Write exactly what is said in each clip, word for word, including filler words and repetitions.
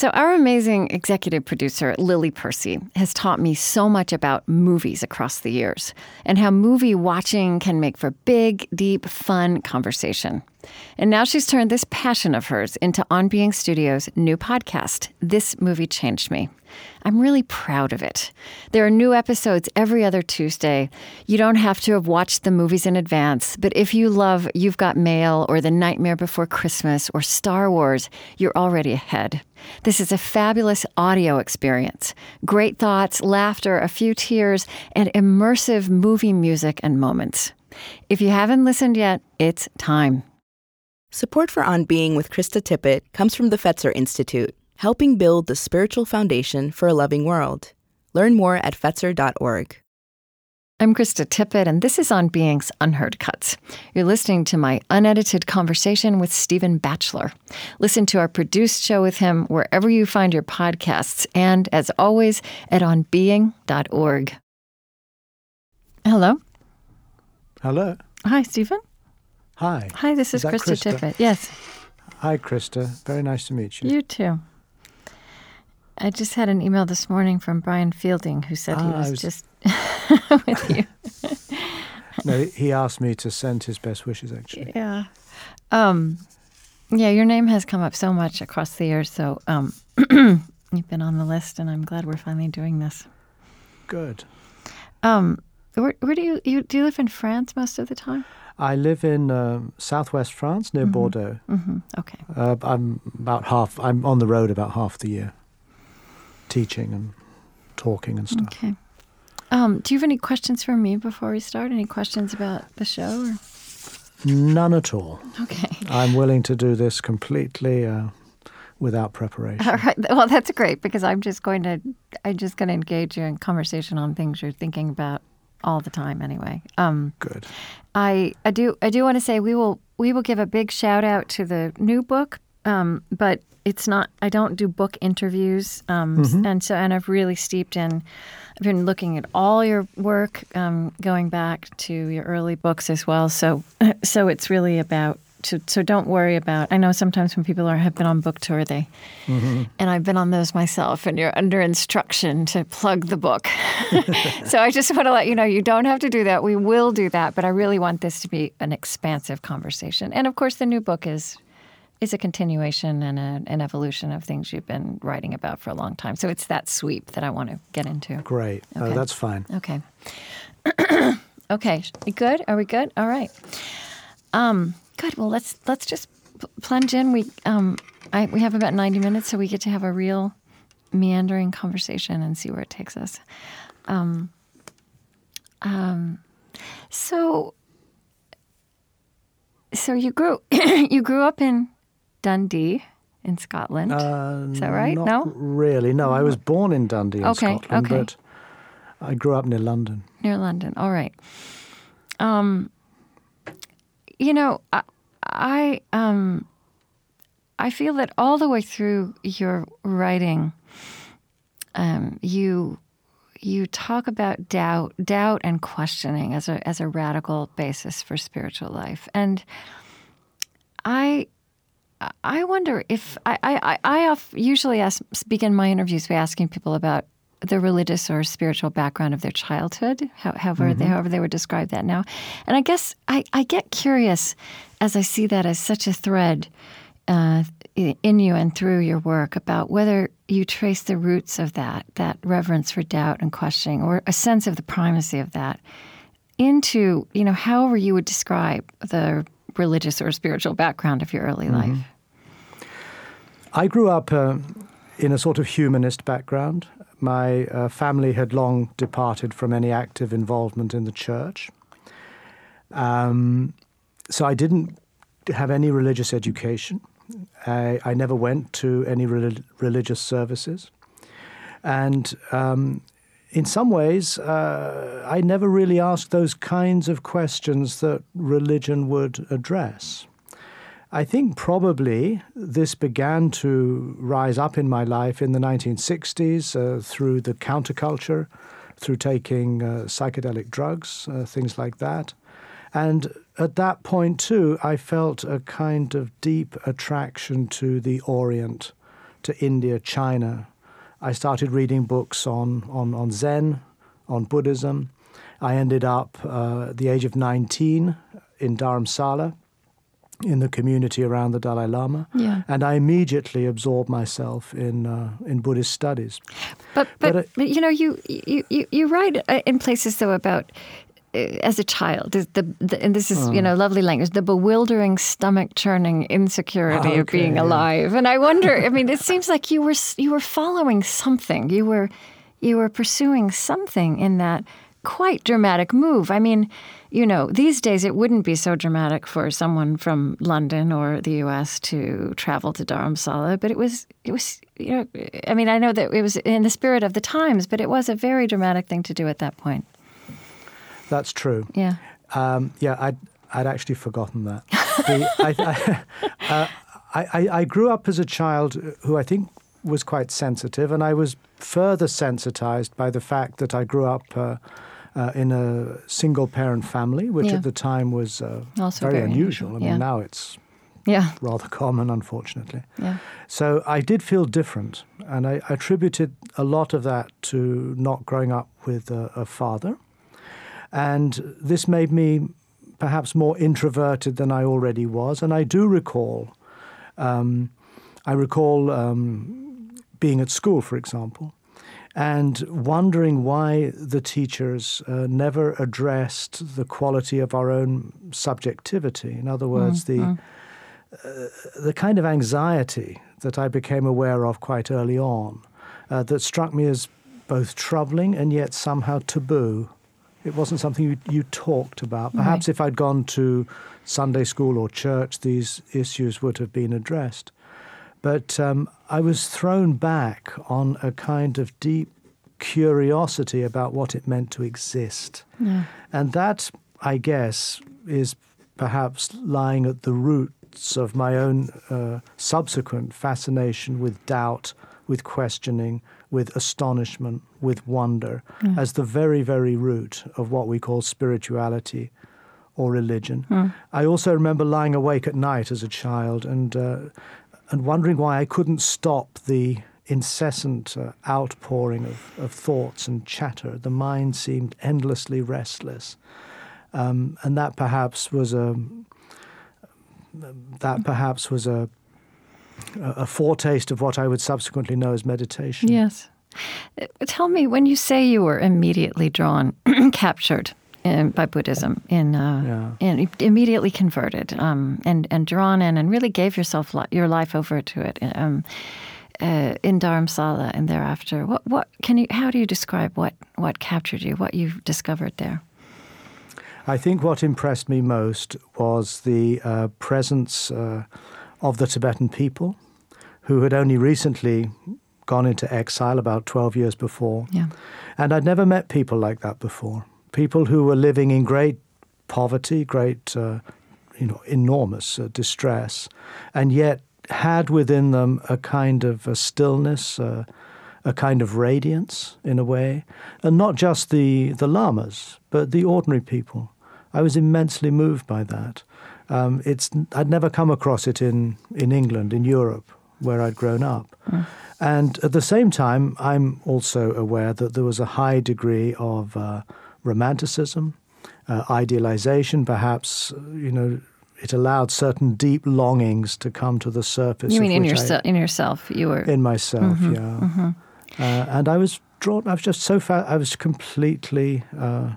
So our amazing executive producer, Lily Percy, has taught me so much about movies across the years and how movie watching can make for big, deep, fun conversation. And now she's turned this passion of hers into On Being Studios' new podcast, This Movie Changed Me. I'm really proud of it. There are new episodes every other Tuesday. You don't have to have watched the movies in advance, but if you love You've Got Mail or The Nightmare Before Christmas or Star Wars, you're already ahead. This is a fabulous audio experience. Great thoughts, laughter, a few tears, and immersive movie music and moments. If you haven't listened yet, it's time. Support for On Being with Krista Tippett comes from the Fetzer Institute, helping build the spiritual foundation for a loving world. Learn more at Fetzer dot org. I'm Krista Tippett, and this is On Being's Unheard Cuts. You're listening to my unedited conversation with Stephen Batchelor. Listen to our produced show with him wherever you find your podcasts, and as always, at on being dot org. Hello. Hello. Hi, Stephen. Hi. Hi, this is, is Krista, Krista Tippett. Yes. Hi, Krista. Very nice to meet you. You too. I just had an email this morning from Brian Fielding who said ah, he was, was... just with you. No, he asked me to send his best wishes, actually. Yeah. Um, yeah, your name has come up so much across the years, so um, you've been on the list, and I'm glad we're finally doing this. Good. Um, where, where do you, you, do you live in France most of the time? I live in uh, southwest France, near mm-hmm. Bordeaux. Mm-hmm. Okay. Uh, I'm about half. I'm on the road about half the year, teaching and talking and stuff. Okay. Um, do you have any questions for me before we start? Any questions about the show? Or? None at all. Okay. I'm willing to do this completely uh, without preparation. All right. Well, that's great, because I'm just going to. I'm just going to engage you in conversation on things you're thinking about all the time anyway. Um, Good. I, I do I do want to say we will we will give a big shout out to the new book, um, but it's not I don't do book interviews, um, mm-hmm. and so and I've really steeped in. I've been looking at all your work, um, going back to your early books as well. So so it's really about. To, so don't worry about. I know sometimes when people are have been on book tour, they mm-hmm. and I've been on those myself. And you're under instruction to plug the book. So I just want to let you know you don't have to do that. We will do that, but I really want this to be an expansive conversation. And of course, the new book is is a continuation and a, an evolution of things you've been writing about for a long time. So it's that sweep that I want to get into. Great. Okay. Uh, that's fine. Okay. Okay. Good. Are we good? All right. Um. Good. Well, let's let's just plunge in. We um, I, we have about ninety minutes, so we get to have a real meandering conversation and see where it takes us. Um, um, so, so you grew you grew up in Dundee, in Scotland. Uh, Is that right? Not no, really. No, I was born in Dundee, in okay, Scotland, okay. but I grew up near London. Near London. All right. Um. You know, I I, um, I feel that all the way through your writing, um, you you talk about doubt, doubt and questioning as a as a radical basis for spiritual life, and I I wonder if I I I, I usually ask, begin my interviews by asking people about the religious or spiritual background of their childhood, however, mm-hmm. they, however they would describe that now. And I guess I, I get curious as I see that as such a thread uh, in you and through your work about whether you trace the roots of that, that reverence for doubt and questioning or a sense of the primacy of that into, you know, however you would describe the religious or spiritual background of your early mm-hmm. life. I grew up uh, in a sort of humanist background. My uh, family had long departed from any active involvement in the church. Um, so I didn't have any religious education. I, I never went to any re- religious services. And um, in some ways, uh, I never really asked those kinds of questions that religion would address. I think probably this began to rise up in my life in the nineteen sixties uh, through the counterculture, through taking uh, psychedelic drugs, uh, things like that. And at that point, too, I felt a kind of deep attraction to the Orient, to India, China. I started reading books on, on, on Zen, on Buddhism. I ended up uh, at the age of nineteen in Dharamsala, in the community around the Dalai Lama, yeah. and I immediately absorbed myself in uh, in Buddhist studies. But but, but, I, but you know you you you, you write in places though about uh, as a child the, the and this is uh, you know lovely language, the bewildering, stomach churning insecurity okay, of being alive. Yeah. And I wonder, I mean, it seems like you were you were following something, you were you were pursuing something in that quite dramatic move. I mean, you know, these days it wouldn't be so dramatic for someone from London or the U S to travel to Dharamsala, but it was, it was, you know, I mean, I know that it was in the spirit of the times, but it was a very dramatic thing to do at that point. That's true. Yeah. Um, yeah, I'd, I'd actually forgotten that. the, I, I, uh, I, I grew up as a child who I think was quite sensitive, and I was further sensitized by the fact that I grew up uh, Uh, in a single-parent family, which yeah. at the time was uh, very, very unusual. unusual. I mean, yeah. now it's yeah. rather common, unfortunately. Yeah. So I did feel different, and I attributed a lot of that to not growing up with a, a father. And this made me perhaps more introverted than I already was. And I do recall, um, I recall um, being at school, for example, and wondering why the teachers uh, never addressed the quality of our own subjectivity. In other words, mm-hmm. the uh, the kind of anxiety that I became aware of quite early on, uh, that struck me as both troubling and yet somehow taboo. It wasn't something you, you talked about. Perhaps right. if I'd gone to Sunday school or church, these issues would have been addressed. But um, I was thrown back on a kind of deep curiosity about what it meant to exist. Yeah. And that, I guess, is perhaps lying at the roots of my own uh, subsequent fascination with doubt, with questioning, with astonishment, with wonder, yeah. as the very, very root of what we call spirituality or religion. Mm. I also remember lying awake at night as a child and... Uh, and wondering why I couldn't stop the incessant uh, outpouring of, of thoughts and chatter. The mind seemed endlessly restless. Um, and that perhaps was a that perhaps was a a foretaste of what I would subsequently know as meditation. Yes. Tell me, when you say you were immediately drawn, captured in, by Buddhism, in, uh, yeah. in immediately converted um, and, and drawn in and really gave yourself li- your life over to it um, uh, in Dharamsala and thereafter. What what can you? How do you describe what, what captured you, what you discovered there? I think what impressed me most was the uh, presence uh, of the Tibetan people, who had only recently gone into exile about twelve years before. Yeah. And I'd never met people like that before. People who were living in great poverty, great, uh, you know, enormous uh, distress, and yet had within them a kind of a stillness, uh, a kind of radiance in a way, and not just the, the lamas, but the ordinary people. I was immensely moved by that. Um, it's I'd never come across it in, in England, in Europe, where I'd grown up. Mm. And at the same time, I'm also aware that there was a high degree of... Uh, romanticism, uh, idealization, perhaps, you know, it allowed certain deep longings to come to the surface. You mean in, yourse- I, in yourself? You were in myself, mm-hmm, yeah. Mm-hmm. Uh, and I was drawn. I was just so. Fa- I was completely. Uh,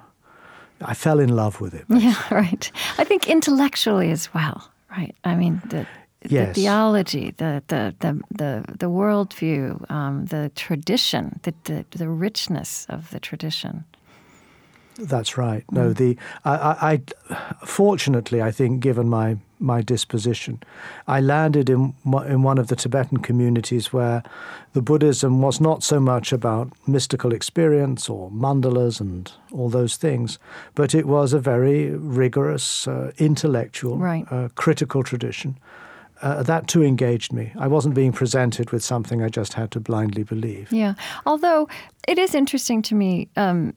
I fell in love with it. Basically. Yeah, right. I think intellectually as well. Right. I mean the, yes. the theology, the the the the, the worldview, um, the tradition, the, the the richness of the tradition. That's right. No, the I, I, fortunately, I think, given my, my disposition, I landed in in one of the Tibetan communities where the Buddhism was not so much about mystical experience or mandalas and all those things, but it was a very rigorous, uh, intellectual, right. uh, critical tradition. Uh, that too engaged me. I wasn't being presented with something I just had to blindly believe. Yeah, although it is interesting to me um,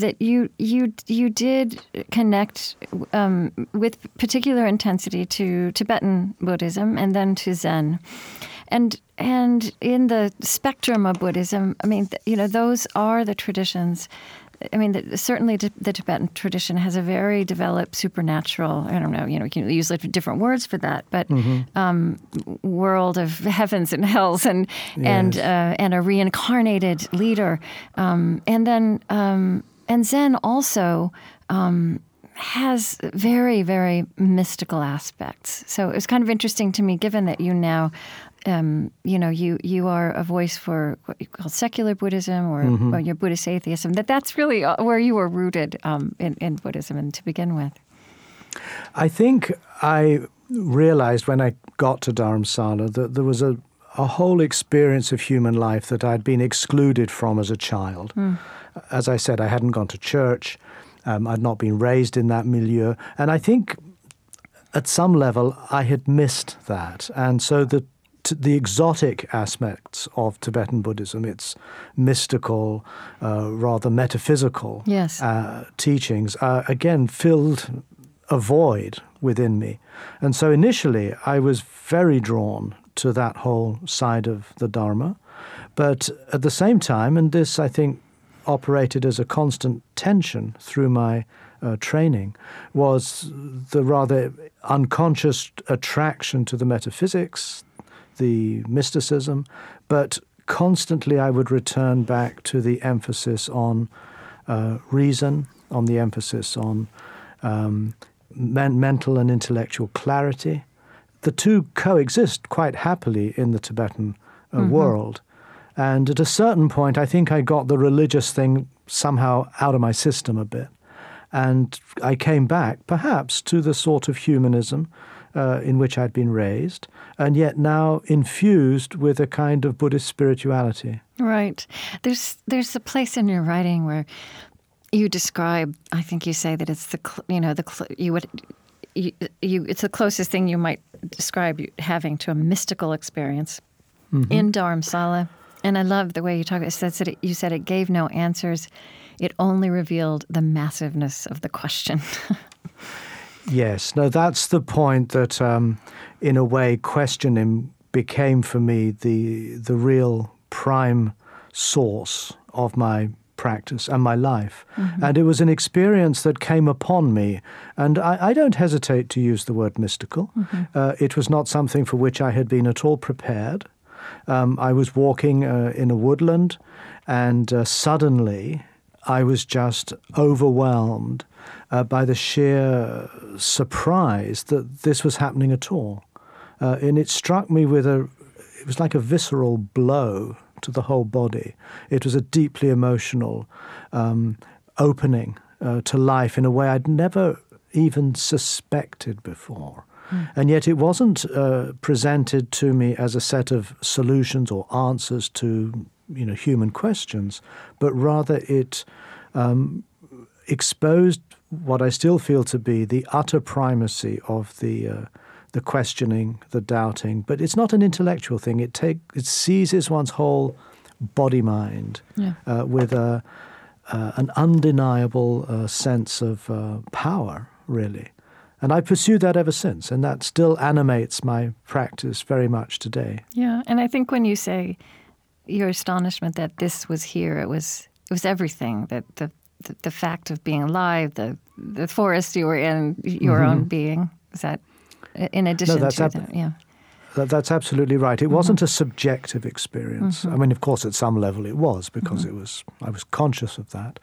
that you you you did connect um, with particular intensity to Tibetan Buddhism and then to Zen. And and in the spectrum of Buddhism, I mean, you know, those are the traditions. I mean, the, certainly the Tibetan tradition has a very developed supernatural, I don't know, you know, we can use different words for that, but mm-hmm. um, world of heavens and hells and yes. and uh, and a reincarnated leader. Um, and then, um, and Zen also um, has very, very mystical aspects. So it was kind of interesting to me, given that you now... Um, you know, you, you are a voice for what you call secular Buddhism or, mm-hmm. or your Buddhist atheism, that that's really where you were rooted um, in, in Buddhism and to begin with. I think I realized when I got to Dharamsala that there was a, a whole experience of human life that I'd been excluded from as a child. Mm. As I said, I hadn't gone to church. Um, I'd not been raised in that milieu. And I think at some level I had missed that. And so the the exotic aspects of Tibetan Buddhism, its mystical, uh, rather metaphysical yes. uh, teachings, uh, again, filled a void within me. And so initially, I was very drawn to that whole side of the Dharma. But at the same time, and this, I think, operated as a constant tension through my Uh, training, was the rather unconscious attraction to the metaphysics, the mysticism, but constantly I would return back to the emphasis on uh, reason, on the emphasis on um, men- mental and intellectual clarity. The two coexist quite happily in the Tibetan uh, mm-hmm. world. And at a certain point, I think I got the religious thing somehow out of my system a bit. And I came back, perhaps, to the sort of humanism uh, in which I'd been raised, and yet now infused with a kind of Buddhist spirituality. Right. There's there's a place in your writing where you describe. I think you say that it's the you know the you would you, you it's the closest thing you might describe having to a mystical experience mm-hmm. in Dharamsala. And I love the way you talk. It says that it, you said it gave no answers. It only revealed the massiveness of the question. Yes. No, that's the point that, um, in a way, questioning became for me the the real prime source of my practice and my life. Mm-hmm. And it was an experience that came upon me. And I, I don't hesitate to use the word mystical. Mm-hmm. Uh, it was not something for which I had been at all prepared. Um, I was walking uh, in a woodland, and uh, suddenly I was just overwhelmed uh, by the sheer surprise that this was happening at all. Uh, and it struck me with a, it was like a visceral blow to the whole body. It was a deeply emotional um, opening uh, to life in a way I'd never even suspected before. Mm. And yet it wasn't uh, presented to me as a set of solutions or answers to, you know, human questions, but rather it um, exposed what I still feel to be the utter primacy of the uh, the questioning, the doubting. But it's not an intellectual thing. It take it seizes one's whole body mind yeah. uh, with a uh, an undeniable uh, sense of uh, power, really. And I pursued that ever since, and that still animates my practice very much today. Yeah, and I think when you say your astonishment that this was here, it was it was everything, that the the, the fact of being alive, the the forest you were in, your mm-hmm. own being. Is that in addition no, that's to ab- that? Yeah. That's absolutely right. It mm-hmm. wasn't a subjective experience. Mm-hmm. I mean, of course, at some level it was, because mm-hmm. it was I was conscious of that,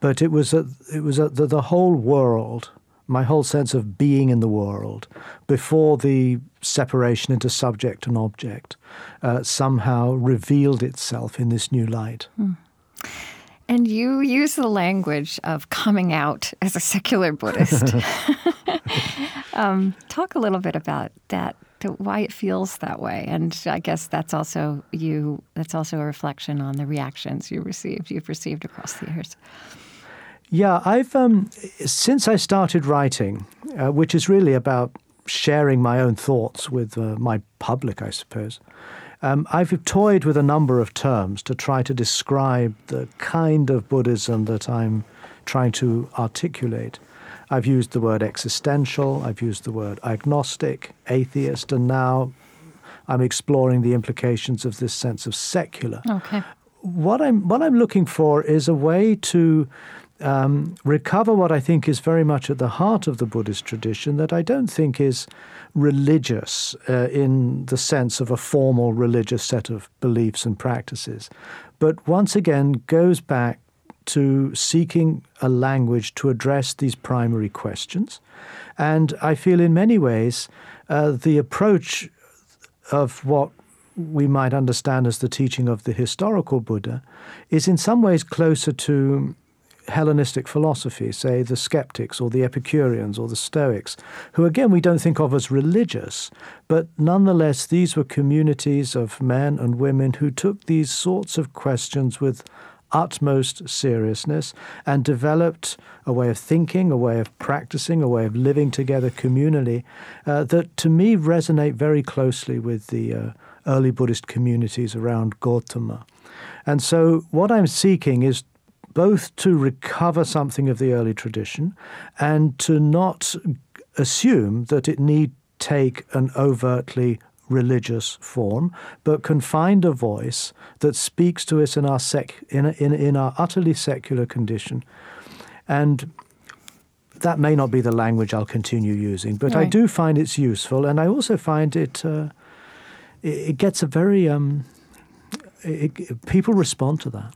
but it was a, it was a, the, the whole world. My whole sense of being in the world, before the separation into subject and object, uh, somehow revealed itself in this new light. Mm. And you use the language of coming out as a secular Buddhist. um, talk a little bit about that, why it feels that way. And I guess that's also you. That's also a reflection on the reactions you received, you've received across the years. Yeah, I've um, since I started writing, uh, which is really about sharing my own thoughts with uh, my public, I suppose, um, I've toyed with a number of terms to try to describe the kind of Buddhism that I'm trying to articulate. I've used the word existential, I've used the word agnostic, atheist, and now I'm exploring the implications of this sense of secular. Okay. What I'm what I'm looking for is a way to um, recover what I think is very much at the heart of the Buddhist tradition that I don't think is religious uh, in the sense of a formal religious set of beliefs and practices, but once again goes back to seeking a language to address these primary questions. And I feel in many ways uh, the approach of what we might understand as the teaching of the historical Buddha is in some ways closer to Hellenistic philosophy, say the skeptics or the Epicureans or the Stoics, who again we don't think of as religious, but nonetheless these were communities of men and women who took these sorts of questions with utmost seriousness and developed a way of thinking, a way of practicing, a way of living together communally uh, that to me resonate very closely with the uh, early Buddhist communities around Gautama. And so what I'm seeking is both to recover something of the early tradition and to not assume that it need take an overtly religious form, but can find a voice that speaks to us in our sec in in in our utterly secular condition, and that may not be the language I'll continue using, but right. I do find it's useful, and I also find it uh, it, it gets a very um, it, it, people respond to that.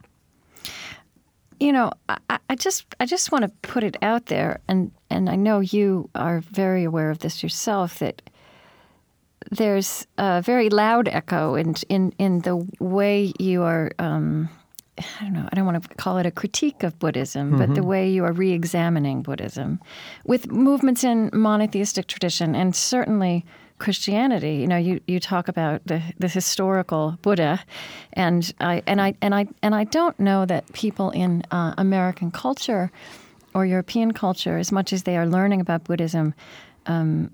You know, I, I just I just want to put it out there, and and I know you are very aware of this yourself that. There's a very loud echo in in, in the way you are, um, I don't know, I don't want to call it a critique of Buddhism, mm-hmm. but the way you are re-examining Buddhism with movements in monotheistic tradition and certainly Christianity. You know, you, you talk about the, the historical Buddha, and I and I and I and I don't know that people in uh, American culture or European culture, as much as they are learning about Buddhism, Um,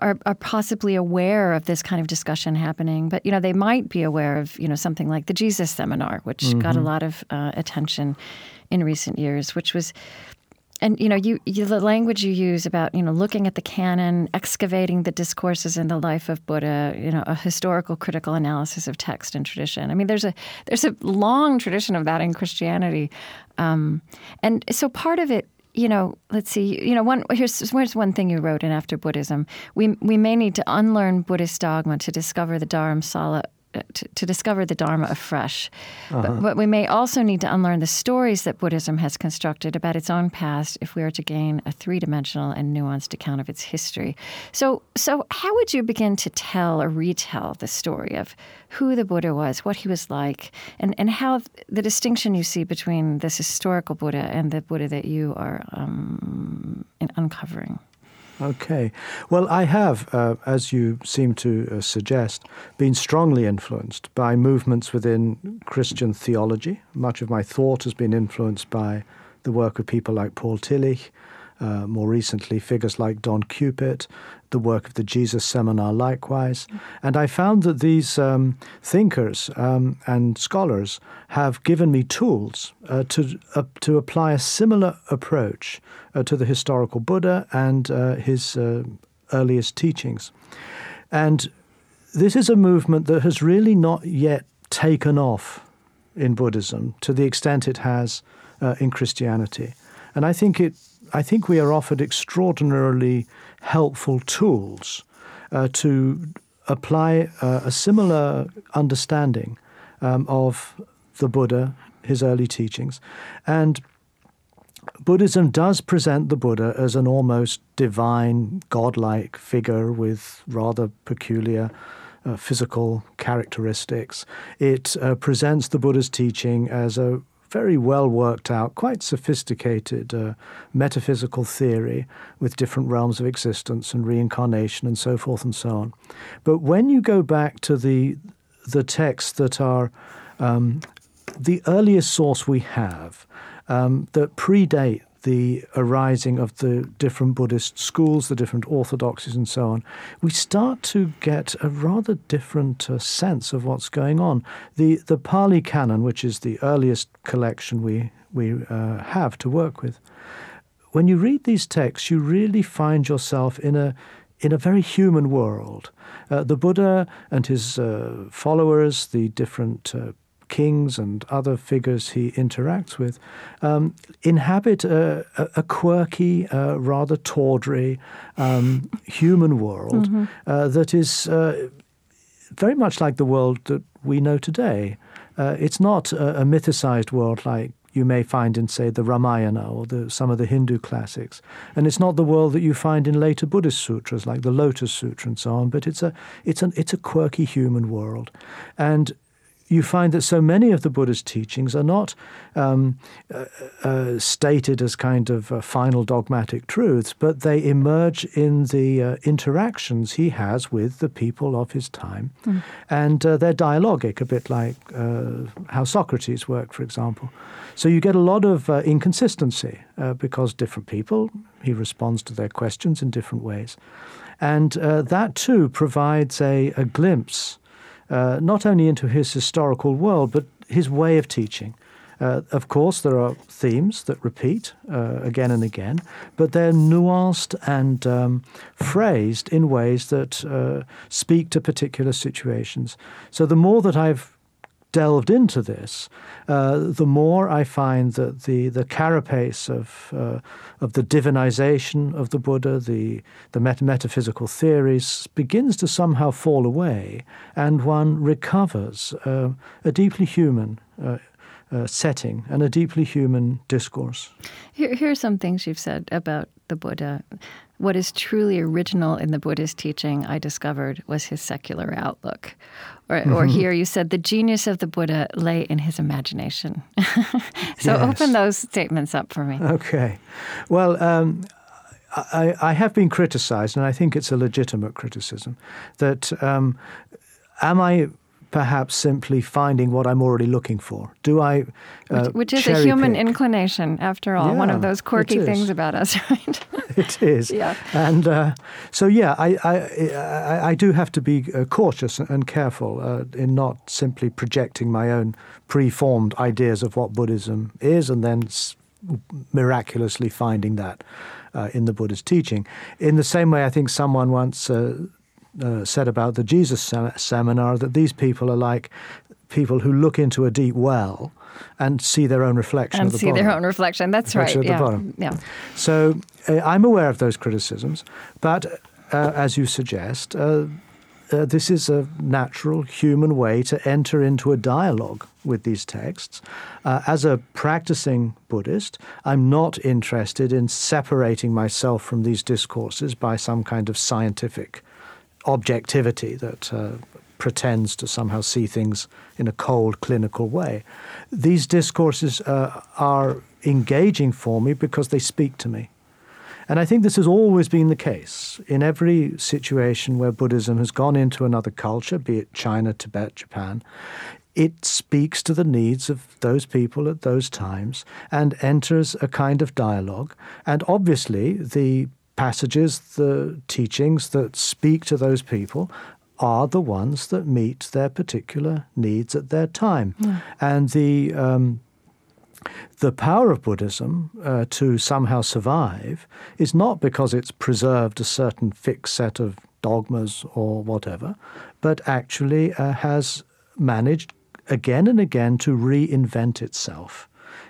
are, are possibly aware of this kind of discussion happening. But, you know, they might be aware of, you know, something like the Jesus Seminar, which mm-hmm. got a lot of uh, attention in recent years, which was, and, you know, you, you the language you use about, you know, looking at the canon, excavating the discourses in the life of Buddha, you know, a historical critical analysis of text and tradition. I mean, there's a there's a long tradition of that in Christianity. Um, and so part of it, You know, let's see, you know, one here's, here's one thing you wrote in After Buddhism. We we may need to unlearn Buddhist dogma to discover the Dharamsala, uh, to, to discover the Dharma afresh. Uh-huh. But, but we may also need to unlearn the stories that Buddhism has constructed about its own past if we are to gain a three-dimensional and nuanced account of its history. So, so how would you begin to tell or retell the story of who the Buddha was, what he was like, and, and how the distinction you see between this historical Buddha and the Buddha that you are um, uncovering? Okay. Well, I have, uh, as you seem to uh, suggest, been strongly influenced by movements within Christian theology. Much of my thought has been influenced by the work of people like Paul Tillich, uh, more recently figures like Don Cupid, the work of the Jesus Seminar likewise. And I found that these um, thinkers um, and scholars have given me tools uh, to uh, to apply a similar approach uh, to the historical Buddha and uh, his uh, earliest teachings. And this is a movement that has really not yet taken off in Buddhism to the extent it has uh, in Christianity. And I think it I think we are offered extraordinarily helpful tools uh, to apply uh, a similar understanding um, of the Buddha, his early teachings. And Buddhism does present the Buddha as an almost divine, godlike figure with rather peculiar uh, physical characteristics. It uh, presents the Buddha's teaching as a very well worked out, quite sophisticated uh, metaphysical theory with different realms of existence and reincarnation and so forth and so on. But when you go back to the the texts that are um, the earliest source we have um, that predate the arising of the different Buddhist schools, the different orthodoxies and so on, we start to get a rather different uh, sense of what's going on. The the Pali Canon, which is the earliest collection we, we uh, have to work with, when you read these texts, you really find yourself in a in a very human world. Uh, the Buddha and his uh, followers, the different uh, kings and other figures he interacts with, um, inhabit a, a quirky, uh, rather tawdry um, human world mm-hmm. uh, that is uh, very much like the world that we know today. Uh, it's not a, a mythicized world like you may find in, say, the Ramayana or the, some of the Hindu classics. And it's not the world that you find in later Buddhist sutras like the Lotus Sutra and so on, but it's a, it's an, it's a quirky human world. And you find that so many of the Buddha's teachings are not um, uh, uh, stated as kind of uh, final dogmatic truths, but they emerge in the uh, interactions he has with the people of his time. Mm. And uh, they're dialogic, a bit like uh, how Socrates worked, for example. So you get a lot of uh, inconsistency uh, because different people, he responds to their questions in different ways. And uh, that, too, provides a, a glimpse Uh, not only into his historical world, but his way of teaching. Uh, of course, there are themes that repeat uh, again and again, but they're nuanced and um, phrased in ways that uh, speak to particular situations. So the more that I've delved into this, uh, the more I find that the the carapace of uh, of the divinization of the Buddha, the the met- metaphysical theories, begins to somehow fall away, and one recovers uh, a deeply human uh, uh, setting and a deeply human discourse. Here, here are some things you've said about the Buddha. What is truly original in the Buddha's teaching, I discovered, was his secular outlook. Or, or here you said, the genius of the Buddha lay in his imagination. So yes. Open those statements up for me. Okay. Well, um, I, I have been criticized, and I think it's a legitimate criticism, that um, am I perhaps simply finding what I'm already looking for? Do I uh, Which, which is a human pick? inclination, after all, yeah, one of those quirky things about us, right? It is. Yeah. And uh, so, yeah, I, I, I, I do have to be uh, cautious and careful uh, in not simply projecting my own preformed ideas of what Buddhism is and then s- miraculously finding that uh, in the Buddha's teaching. In the same way, I think someone once uh, Uh, said about the Jesus sem- Seminar that these people are like people who look into a deep well and see their own reflection. And at the see bottom, their own reflection. That's right. At yeah. The bottom. Yeah. So uh, I'm aware of those criticisms, but uh, as you suggest, uh, uh, this is a natural human way to enter into a dialogue with these texts. Uh, as a practicing Buddhist, I'm not interested in separating myself from these discourses by some kind of scientific objectivity that uh, pretends to somehow see things in a cold, clinical way. These discourses uh, are engaging for me because they speak to me. And I think this has always been the case. In every situation where Buddhism has gone into another culture, be it China, Tibet, Japan, it speaks to the needs of those people at those times and enters a kind of dialogue. And obviously, the passages, the teachings that speak to those people are the ones that meet their particular needs at their time. Yeah. And the um, the power of Buddhism uh, to somehow survive is not because it's preserved a certain fixed set of dogmas or whatever, but actually uh, has managed again and again to reinvent itself.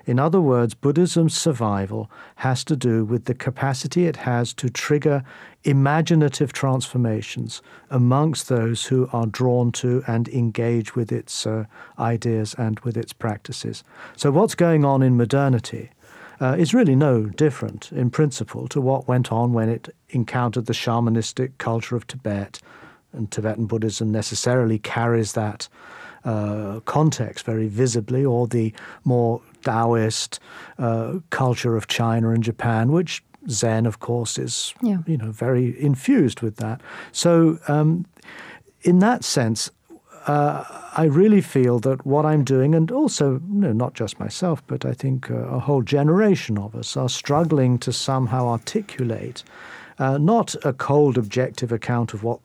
In other words, Buddhism's survival has to do with the capacity it has to trigger imaginative transformations amongst those who are drawn to and engage with its uh, ideas and with its practices. So what's going on in modernity uh, is really no different in principle to what went on when it encountered the shamanistic culture of Tibet, and Tibetan Buddhism necessarily carries that uh, context very visibly, or the more Taoist uh, culture of China and Japan, which Zen, of course, is yeah. you know very infused with that. So um, in that sense, uh, I really feel that what I'm doing, and also you know, not just myself, but I think uh, a whole generation of us are struggling to somehow articulate uh, not a cold, objective account of what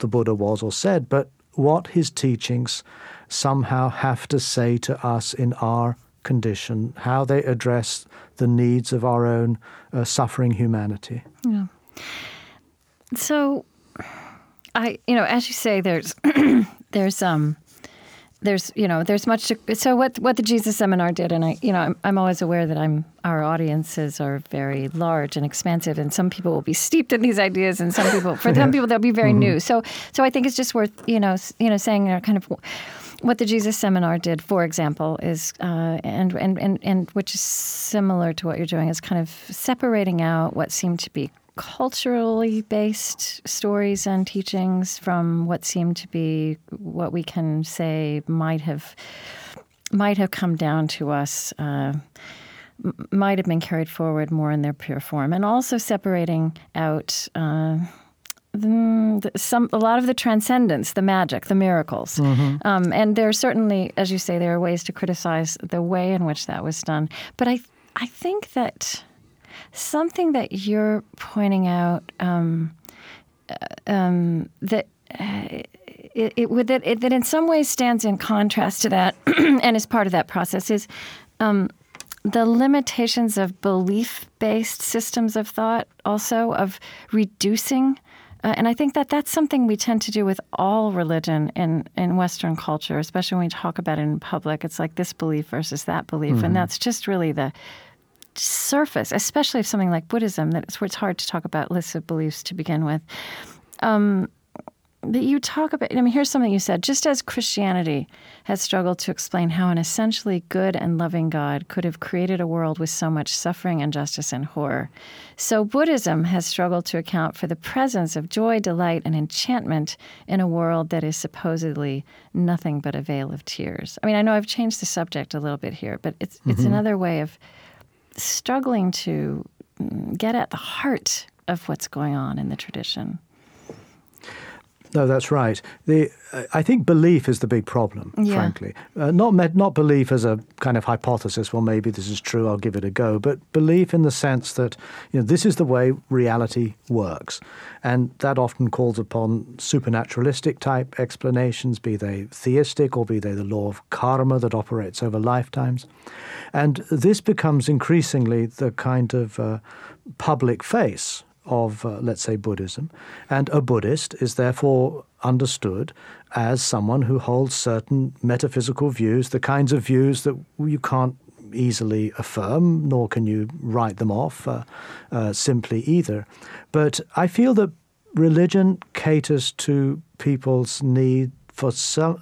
the Buddha was or said, but what his teachings somehow have to say to us in our condition, how they address the needs of our own uh, suffering humanity. Yeah. So, I, you know, as you say, there's, there's, um, there's, you know, there's much to, so what, what the Jesus Seminar did, and I, you know, I'm, I'm always aware that I'm, our audiences are very large and expansive, and some people will be steeped in these ideas, and some people, for yeah. some people, they'll be very mm-hmm. new. So, so I think it's just worth, you know, you know, saying, you know, kind of what the Jesus Seminar did, for example, is, uh, and, and, and, and which is similar to what you're doing, is kind of separating out what seemed to be culturally based stories and teachings from what seemed to be what we can say might have might have come down to us, uh, might have been carried forward more in their pure form, and also separating out uh, the, some a lot of the transcendence, the magic, the miracles. Mm-hmm. Um, and there are certainly, as you say, there are ways to criticize the way in which that was done. But I I think that. Something that you're pointing out um, um, that uh, it, it, that, it, that in some ways stands in contrast to that and is part of that process is um, the limitations of belief-based systems of thought, also of reducing. Uh, and I think that that's something we tend to do with all religion in, in Western culture, especially when we talk about it in public. It's like this belief versus that belief, mm-hmm. and that's just really the surface, especially if something like Buddhism, that it's, where it's hard to talk about lists of beliefs to begin with. Um, but you talk about, I mean, here's something you said, just as Christianity has struggled to explain how an essentially good and loving God could have created a world with so much suffering, injustice, and horror, so Buddhism has struggled to account for the presence of joy, delight, and enchantment in a world that is supposedly nothing but a veil of tears. I mean, I know I've changed the subject a little bit here, but it's mm-hmm. it's another way of struggling to get at the heart of what's going on in the tradition. No, that's right. The, uh, I think belief is the big problem, yeah. frankly. Uh, not med- not belief as a kind of hypothesis, well, maybe this is true, I'll give it a go, but belief in the sense that, you know, this is the way reality works. And that often calls upon supernaturalistic type explanations, be they theistic or be they the law of karma that operates over lifetimes. And this becomes increasingly the kind of uh, public face of, uh, let's say, Buddhism. And a Buddhist is therefore understood as someone who holds certain metaphysical views, the kinds of views that you can't easily affirm, nor can you write them off uh, uh, simply either. But I feel that religion caters to people's need for some,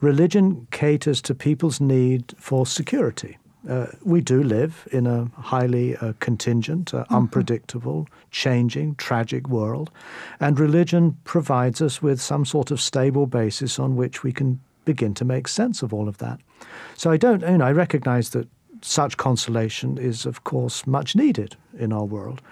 religion caters to people's need for security. Uh, we do live in a highly uh, contingent, uh, mm-hmm. unpredictable, changing, tragic world, and religion provides us with some sort of stable basis on which we can begin to make sense of all of that. So I don't, you know, I recognize that such consolation is, of course, much needed in our world,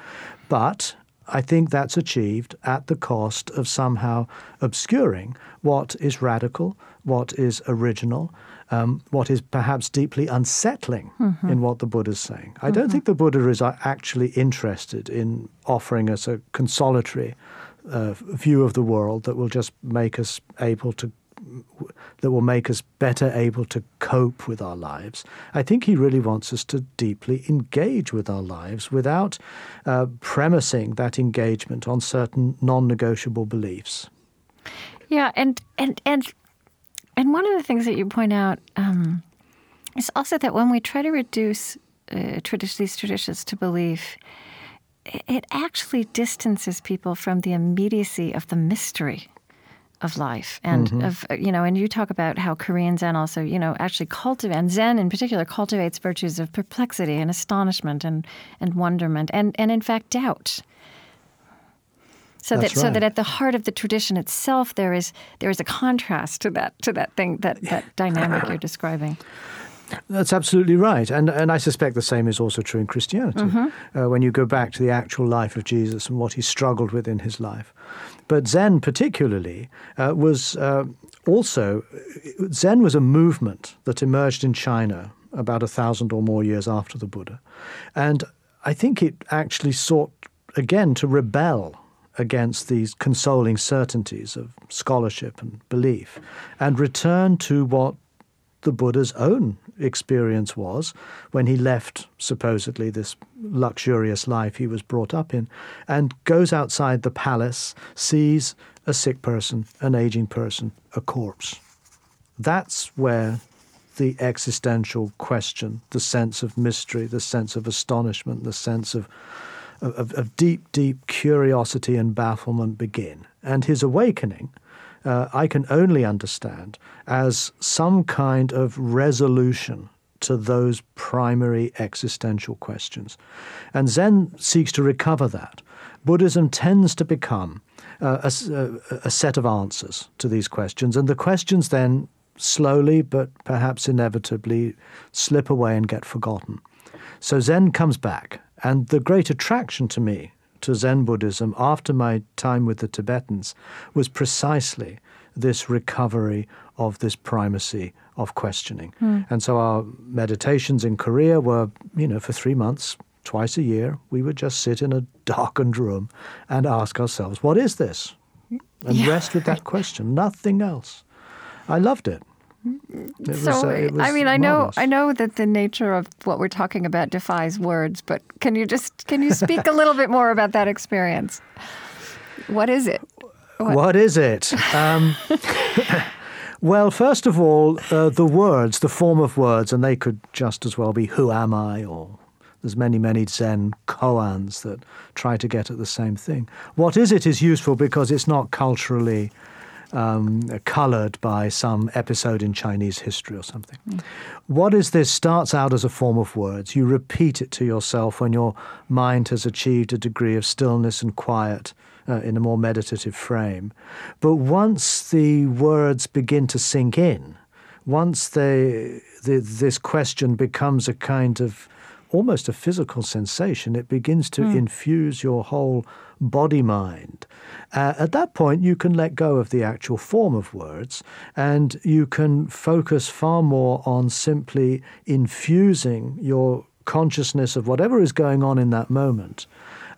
but I think that's achieved at the cost of somehow obscuring what is radical, what is original, Um, what is perhaps deeply unsettling mm-hmm. in what the Buddha's saying. I mm-hmm. don't think the Buddha is actually interested in offering us a consolatory uh, view of the world that will just make us able to, that will make us better able to cope with our lives. I think he really wants us to deeply engage with our lives without uh, premising that engagement on certain non-negotiable beliefs. Yeah, and and and. And one of the things that you point out um, is also that when we try to reduce uh, tradi- these traditions to belief, it actually distances people from the immediacy of the mystery of life. And, mm-hmm. of you know, and you talk about how Korean Zen also, you know, actually cultivates, and Zen in particular cultivates virtues of perplexity and astonishment and, and wonderment and, and, in fact, doubt. So That's that, right. so that at the heart of the tradition itself, there is there is a contrast to that to that thing that, that dynamic you're describing. That's absolutely right, and and I suspect the same is also true in Christianity. Mm-hmm. Uh, when you go back to the actual life of Jesus and what he struggled with in his life, but Zen particularly uh, was uh, also Zen was a movement that emerged in China about a thousand or more years after the Buddha, and I think it actually sought again to rebel against these consoling certainties of scholarship and belief, and return to what the Buddha's own experience was when he left, supposedly, this luxurious life he was brought up in, and goes outside the palace, sees a sick person, an aging person, a corpse. That's where the existential question, the sense of mystery, the sense of astonishment, the sense of of, of deep, deep curiosity and bafflement begin. And his awakening, uh, I can only understand as some kind of resolution to those primary existential questions. And Zen seeks to recover that. Buddhism tends to become uh, a, a set of answers to these questions, and the questions then slowly but perhaps inevitably slip away and get forgotten. So Zen comes back, and the great attraction to me to Zen Buddhism after my time with the Tibetans was precisely this recovery of this primacy of questioning. Mm. And so our meditations in Korea were, you know, for three months, twice a year, we would just sit in a darkened room and ask ourselves, what is this? And yeah. rest with that question, nothing else. I loved it. it was, so, uh, it was I mean, I know, I know that the nature of what we're talking about defies words, but can you just can you speak a little bit more about that experience? What is it? What, what is it? Um, well, first of all, uh, the words, the form of words, and they could just as well be "Who am I?" or there's many, many Zen koans that try to get at the same thing. What is it is useful because it's not culturally Um, coloured by some episode in Chinese history or something. Mm. What is this starts out as a form of words. You repeat it to yourself when your mind has achieved a degree of stillness and quiet uh, in a more meditative frame. But once the words begin to sink in, once they, the, this question becomes a kind of almost a physical sensation, it begins to mm. infuse your whole body-mind. Uh, at that point, you can let go of the actual form of words, and you can focus far more on simply infusing your consciousness of whatever is going on in that moment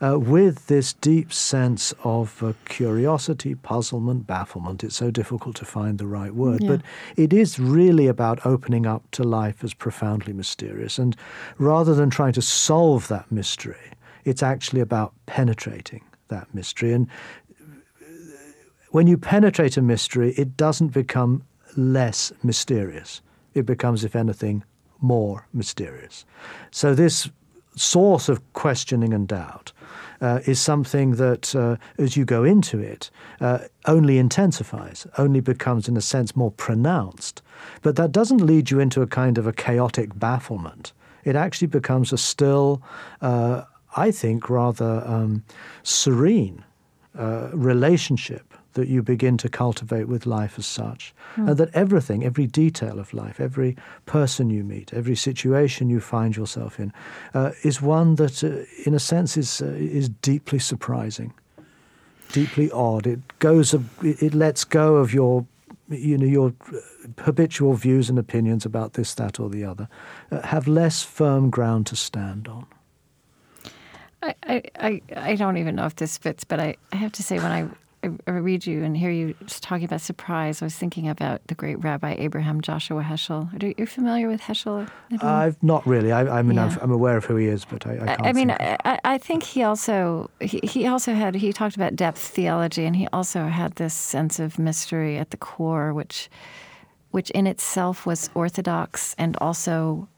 uh, with this deep sense of uh, curiosity, puzzlement, bafflement. It's so difficult to find the right word. Yeah. But it is really about opening up to life as profoundly mysterious. And rather than trying to solve that mystery, it's actually about penetrating that mystery. And when you penetrate a mystery, it doesn't become less mysterious. It becomes, if anything, more mysterious. So this source of questioning and doubt uh, is something that, uh, as you go into it, uh, only intensifies, only becomes, in a sense, more pronounced. But that doesn't lead you into a kind of a chaotic bafflement. It actually becomes a still, uh, I think, rather um, serene uh, relationship that you begin to cultivate with life as such. Mm. And that everything, every detail of life, every person you meet, every situation you find yourself in, uh, is one that, uh, in a sense, is uh, is deeply surprising, deeply odd. It goes, it lets go of your, you know, your habitual views and opinions about this, that, or the other, uh, have less firm ground to stand on. I, I, I don't even know if this fits, but I, I have to say when I, I read you and hear you just talking about surprise, I was thinking about the great Rabbi Abraham Joshua Heschel. Are you familiar with Heschel? I've not really. I, I mean, yeah. I'm aware of who he is, but I, I can't. I mean, I, I think he also he, he also had he talked about depth theology, and he also had this sense of mystery at the core, which which in itself was orthodox and also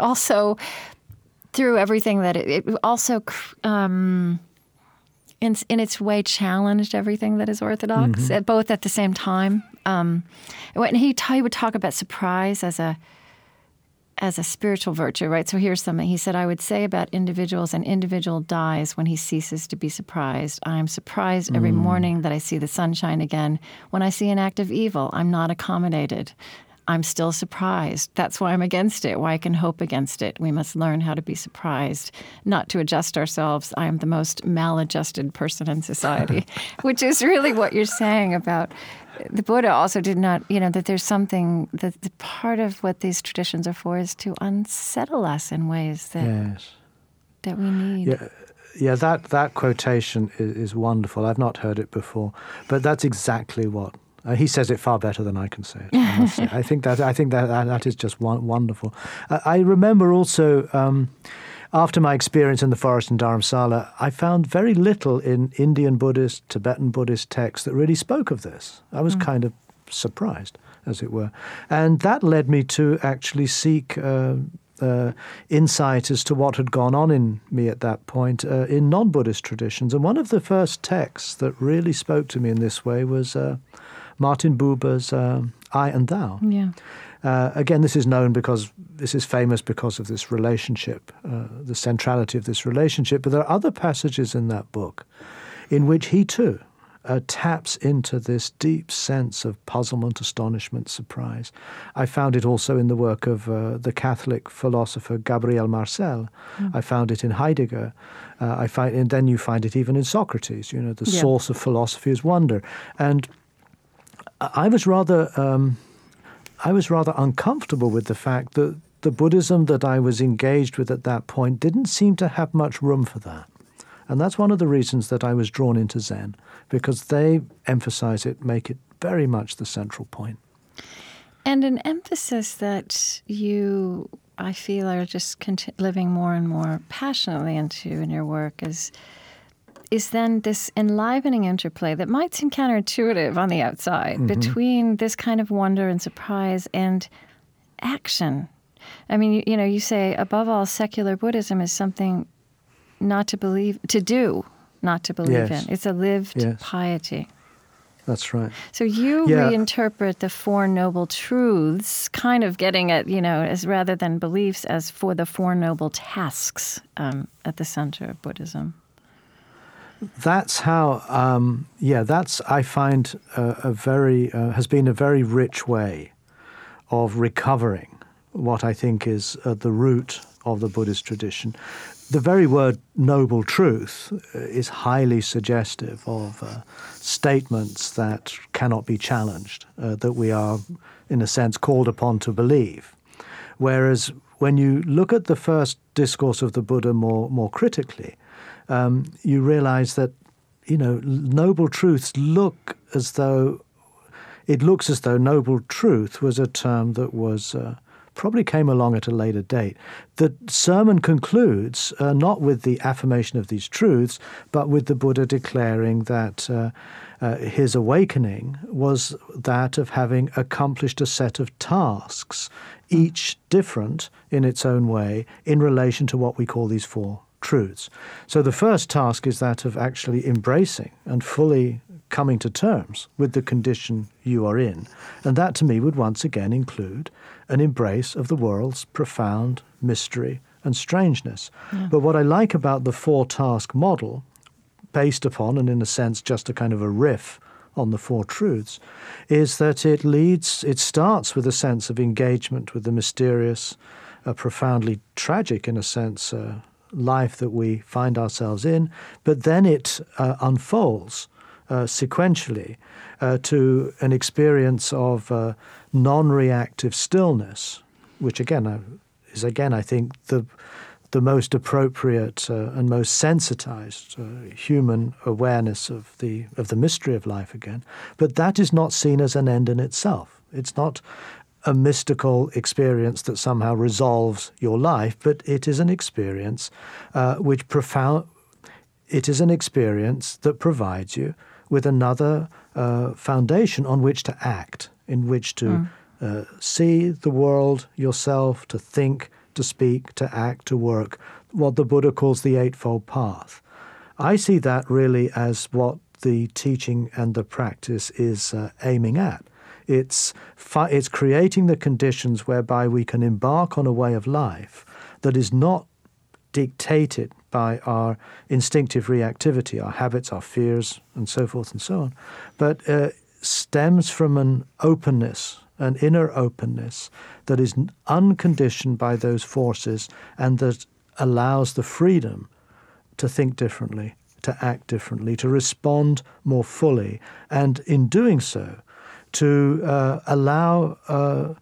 also. Through everything that it, it also, um, in in its way, challenged everything that is orthodox, mm-hmm. at both at the same time. Um, when he, t- he would talk about surprise as a as a spiritual virtue, right? So here's something he said: I would say about individuals, an individual dies when he ceases to be surprised. I am surprised every mm. morning that I see the sunshine again. When I see an act of evil, I'm not accommodated. I'm still surprised. That's why I'm against it, why I can hope against it. We must learn how to be surprised, not to adjust ourselves. I am the most maladjusted person in society, which is really what you're saying about the Buddha also did not, you know, that there's something, that the part of what these traditions are for is to unsettle us in ways that yes. that we need. Yeah. Yeah, that, that quotation is, is wonderful. I've not heard it before, but that's exactly what Uh, he says it far better than I can say it. I, must say. I think that I think that that is just wonderful. Uh, I remember also um, after my experience in the forest in Dharamsala, I found very little in Indian Buddhist, Tibetan Buddhist texts that really spoke of this. I was mm. kind of surprised, as it were, and that led me to actually seek Uh, Uh, insight as to what had gone on in me at that point uh, in non-Buddhist traditions. And one of the first texts that really spoke to me in this way was uh, Martin Buber's uh, I and Thou. Yeah. Uh, again, this is known because this is famous because of this relationship, uh, the centrality of this relationship. But there are other passages in that book in which he too Uh, taps into this deep sense of puzzlement, astonishment, surprise. I found it also in the work of uh, the Catholic philosopher Gabriel Marcel. Mm. I found it in Heidegger. Uh, I find, and then you find it even in Socrates. You know, the yeah. source of philosophy is wonder. And I was rather, um, I was rather uncomfortable with the fact that the Buddhism that I was engaged with at that point didn't seem to have much room for that. And that's one of the reasons that I was drawn into Zen, because they emphasize it, make it very much the central point. And an emphasis that you, I feel, are just conti- living more and more passionately into in your work is is then this enlivening interplay that might seem counterintuitive on the outside mm-hmm. between this kind of wonder and surprise and action. I mean, you, you know, you say, above all, secular Buddhism is something not to believe, to do, not to believe yes. in. It's a lived yes. piety. That's right. So you yeah. reinterpret the Four Noble Truths, kind of getting at, you know, as rather than beliefs, as for the Four Noble Tasks um, at the center of Buddhism. That's how, um, yeah, that's, I find, uh, a very, uh, has been a very rich way of recovering what I think is uh, the root of the Buddhist tradition. The very word noble truth is highly suggestive of uh, statements that cannot be challenged, uh, that we are, in a sense, called upon to believe. Whereas when you look at the first discourse of the Buddha more, more critically, um, you realize that, you know, noble truths look as though, it looks as though noble truth was a term that was Uh, probably came along at a later date. The sermon concludes uh, not with the affirmation of these truths, but with the Buddha declaring that uh, uh, his awakening was that of having accomplished a set of tasks, each different in its own way, in relation to what we call these four truths. So the first task is that of actually embracing and fully coming to terms with the condition you are in. And that, to me, would once again include an embrace of the world's profound mystery and strangeness. Yeah. But what I like about the four-task model, based upon and in a sense just a kind of a riff on the four truths, is that it leads, it starts with a sense of engagement with the mysterious, uh, profoundly tragic, in a sense, uh, life that we find ourselves in, but then it uh, unfolds Uh, sequentially uh, to an experience of uh, non-reactive stillness, which again uh, is again I think the the most appropriate uh, and most sensitized uh, human awareness of the of the mystery of life again. But that is not seen as an end in itself. It's not a mystical experience that somehow resolves your life, but it is an experience uh, which profound. It is an experience that provides you with another uh, foundation on which to act, in which to mm. uh, see the world, yourself, to think, to speak, to act, to work, what the Buddha calls the Eightfold Path. I see that really as what the teaching and the practice is uh, aiming at. It's fi- it's creating the conditions whereby we can embark on a way of life that is not dictated by our instinctive reactivity, our habits, our fears, and so forth and so on, but uh, stems from an openness, an inner openness that is unconditioned by those forces and that allows the freedom to think differently, to act differently, to respond more fully, and in doing so, to uh, allow uh,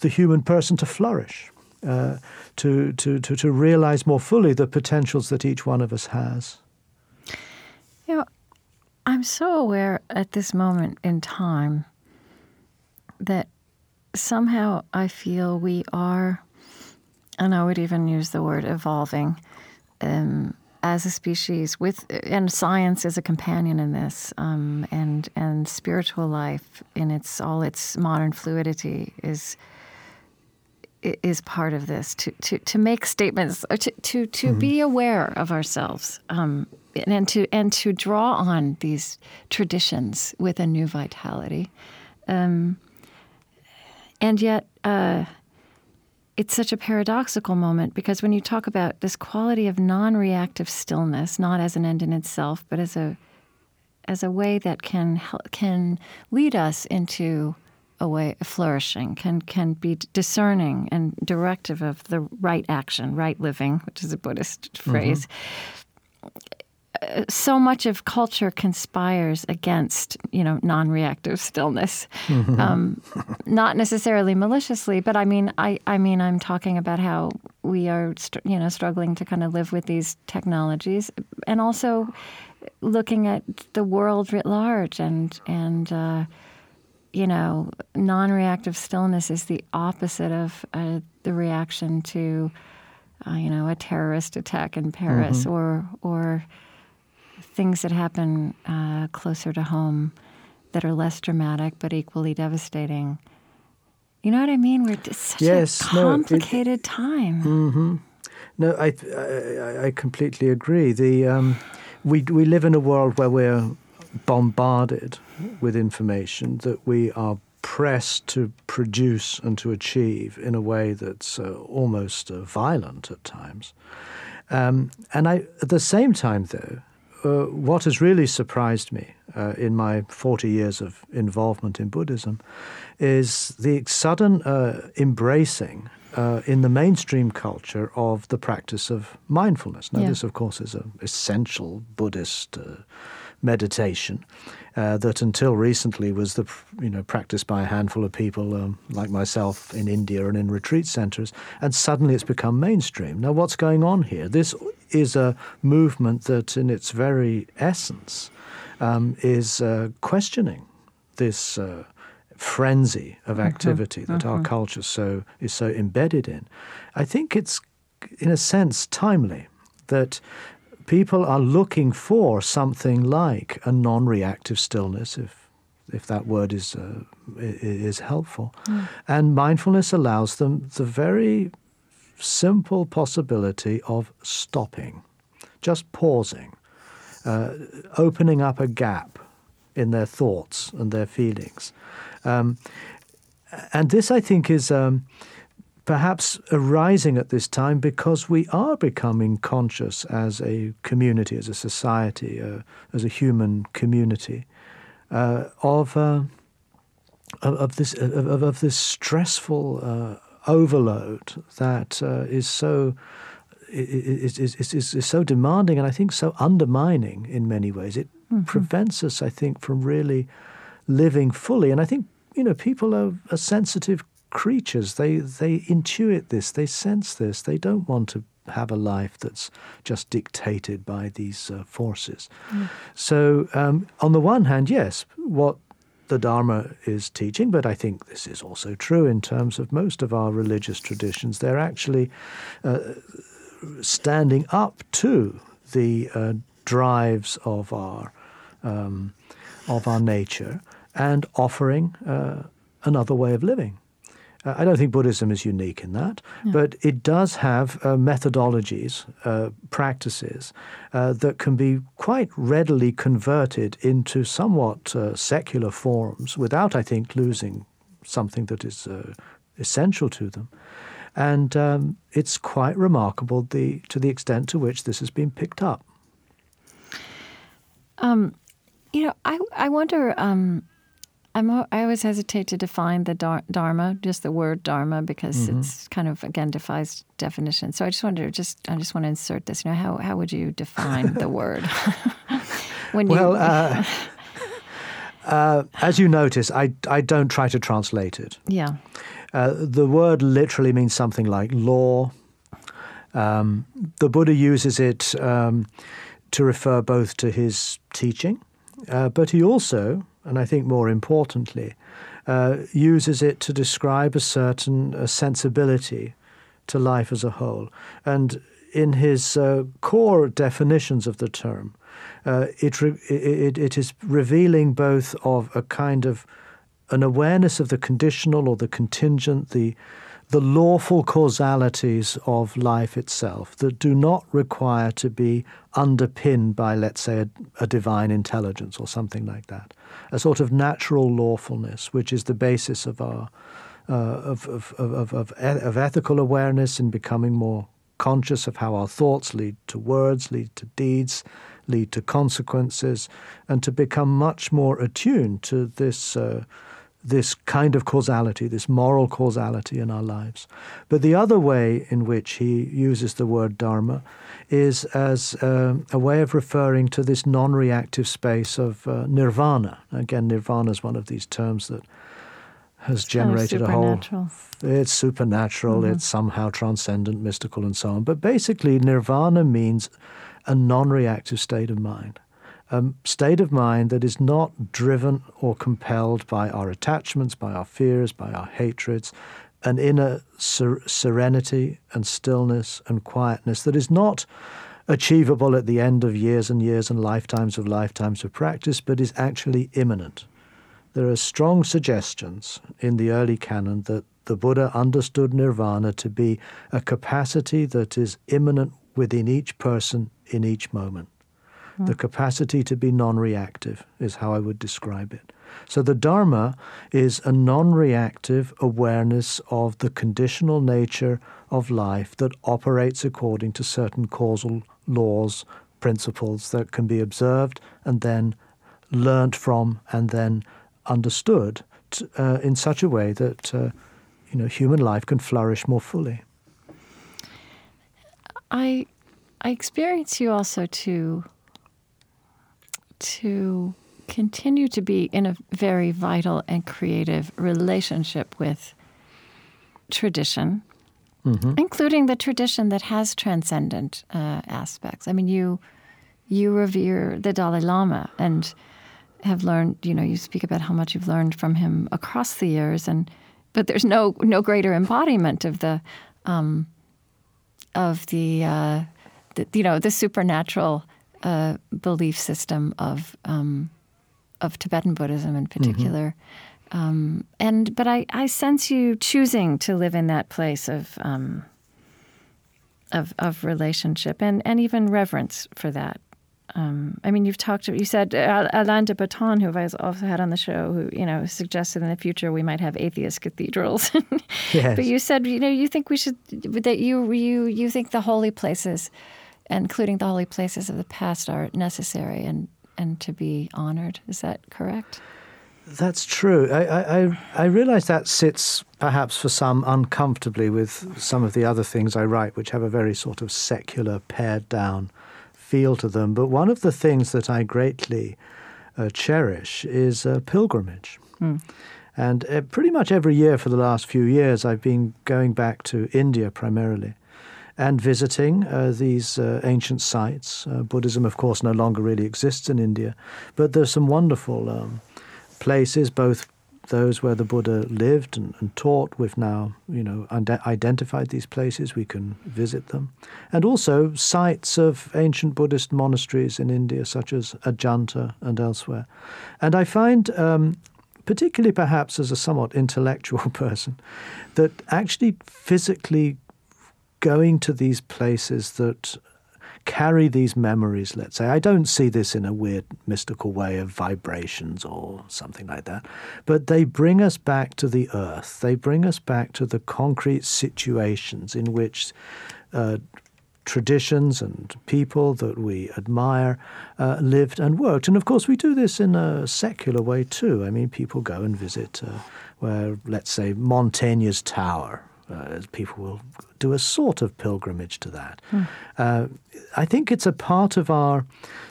the human person to flourish. Uh, to, to, to, to realize more fully the potentials that each one of us has. You know, I'm so aware at this moment in time that somehow I feel we are, and I would even use the word evolving, um, as a species, with and science is a companion in this, um, and and spiritual life in its all its modern fluidity is is part of this. To to, to make statements, to to, to mm-hmm. be aware of ourselves, um, and to and to draw on these traditions with a new vitality, um, and yet. Uh, It's such a paradoxical moment, because when you talk about this quality of non-reactive stillness, not as an end in itself, but as a as a way that can can lead us into a way of flourishing, can can be discerning and directive of the right action, right living, which is a Buddhist phrase. Mm-hmm. So much of culture conspires against, you know, non-reactive stillness, mm-hmm. um, not necessarily maliciously, but I mean, I, I mean, I'm talking about how we are, st- you know, struggling to kind of live with these technologies, and also looking at the world writ large, and and uh, you know, non-reactive stillness is the opposite of uh, the reaction to, uh, you know, a terrorist attack in Paris, mm-hmm. or or. things that happen uh, closer to home that are less dramatic but equally devastating. You know what I mean? We're it's such yes, a complicated no, it, time. Mm-hmm. No, I, I I completely agree. The um, we we live in a world where we're bombarded with information, that we are pressed to produce and to achieve in a way that's uh, almost uh, violent at times. Um, and I at the same time, though. Uh, what has really surprised me uh, in my forty years of involvement in Buddhism is the sudden uh, embracing uh, in the mainstream culture of the practice of mindfulness. Now, yeah. This, of course, is an essential Buddhist uh, meditation uh, that until recently was the you know practiced by a handful of people um, like myself in India and in retreat centers, and suddenly it's become mainstream. Now, what's going on here? This is a movement that in its very essence um, is uh, questioning this uh, frenzy of activity mm-hmm. that mm-hmm. our culture so is so embedded in. I think it's, in a sense, timely that people are looking for something like a non-reactive stillness, if if that word is, uh, is helpful. Mm. And mindfulness allows them the very simple possibility of stopping, just pausing, uh, opening up a gap in their thoughts and their feelings. Um, and this, I think, is um, perhaps arising at this time because we are becoming conscious as a community, as a society, uh, as a human community, uh, of, uh, of of this of, of this stressful uh, overload that uh, is so is, is, is, is so demanding, and I think so undermining in many ways. It mm-hmm. prevents us, I think, from really living fully. And I think you know people are, are sensitive creatures. They they intuit this. They sense this. They don't want to have a life that's just dictated by these uh, forces. Mm. So um, on the one hand, yes, what the Dharma is teaching, but I think this is also true in terms of most of our religious traditions. They're actually uh, standing up to the uh, drives of our um, of our nature and offering uh, another way of living. Uh, I don't think Buddhism is unique in that, yeah. but it does have uh, methodologies, uh, practices uh, that can be quite readily converted into somewhat uh, secular forms without, I think, losing something that is uh, essential to them. And um, it's quite remarkable the to the extent to which this has been picked up. Um, you know, I I wonder. Um I'm, I always hesitate to define the dar- Dharma, just the word Dharma, because mm-hmm. it's kind of, again, defies definition. So I just wanted to just I just want to insert this. You know, how how would you define the word? when well, you... uh, uh, as you notice, I I don't try to translate it. Yeah, uh, the word literally means something like law. Um, the Buddha uses it um, to refer both to his teaching, uh, but he also. And I think more importantly, uh, uses it to describe a certain uh, sensibility to life as a whole. And in his uh, core definitions of the term, uh, it, re- it it is revealing both of a kind of an awareness of the conditional or the contingent, the the lawful causalities of life itself that do not require to be underpinned by, let's say, a, a divine intelligence or something like that, a sort of natural lawfulness, which is the basis of our uh, of, of, of, of, of ethical awareness in becoming more conscious of how our thoughts lead to words, lead to deeds, lead to consequences, and to become much more attuned to this uh, this kind of causality, this moral causality in our lives. But the other way in which he uses the word dharma is as um, a way of referring to this non-reactive space of uh, nirvana. Again, nirvana is one of these terms that has generated a whole... It's supernatural, mm-hmm. It's somehow transcendent, mystical, and so on. But basically, nirvana means a non-reactive state of mind. A state of mind that is not driven or compelled by our attachments, by our fears, by our hatreds, an inner ser- serenity and stillness and quietness that is not achievable at the end of years and years and lifetimes of lifetimes of practice, but is actually imminent. There are strong suggestions in the early canon that the Buddha understood nirvana to be a capacity that is imminent within each person in each moment. The capacity to be non-reactive is how I would describe it. So the Dharma is a non-reactive awareness of the conditional nature of life that operates according to certain causal laws, principles that can be observed and then learnt from and then understood t- uh, in such a way that uh, you know human life can flourish more fully. I I experience you also to... to continue to be in a very vital and creative relationship with tradition, mm-hmm. including the tradition that has transcendent uh, aspects. I mean, you you revere the Dalai Lama and have learned, you know, you speak about how much you've learned from him across the years, and but there's no no greater embodiment of the um, of the, uh, the you know the supernatural Uh, belief system of um, of Tibetan Buddhism in particular, mm-hmm. um, and but I, I sense you choosing to live in that place of um, of of relationship and, and even reverence for that. Um, I mean, you've talked. You said uh, Alain de Botton, who I've also had on the show, who you know suggested in the future we might have atheist cathedrals. Yes. But you said you know you think we should that you you you think the holy places, including the holy places of the past, are necessary and, and to be honored. Is that correct? That's true. I, I, I realize that sits perhaps for some uncomfortably with some of the other things I write, which have a very sort of secular, pared-down feel to them. But one of the things that I greatly uh, cherish is uh, pilgrimage. Mm. And uh, pretty much every year for the last few years, I've been going back to India primarily, and visiting uh, these uh, ancient sites. Uh, Buddhism, of course, no longer really exists in India, but there's some wonderful um, places, both those where the Buddha lived and, and taught. We've now, you know, und- identified these places. We can visit them. And also sites of ancient Buddhist monasteries in India, such as Ajanta and elsewhere. And I find, um, particularly perhaps as a somewhat intellectual person, that actually physically going to these places that carry these memories, let's say. I don't see this in a weird mystical way of vibrations or something like that, but they bring us back to the earth. They bring us back to the concrete situations in which uh, traditions and people that we admire uh, lived and worked. And of course, we do this in a secular way too. I mean, people go and visit uh, where, let's say, Montaigne's Tower. Uh, people will do a sort of pilgrimage to that. Mm. Uh, I think it's a part of our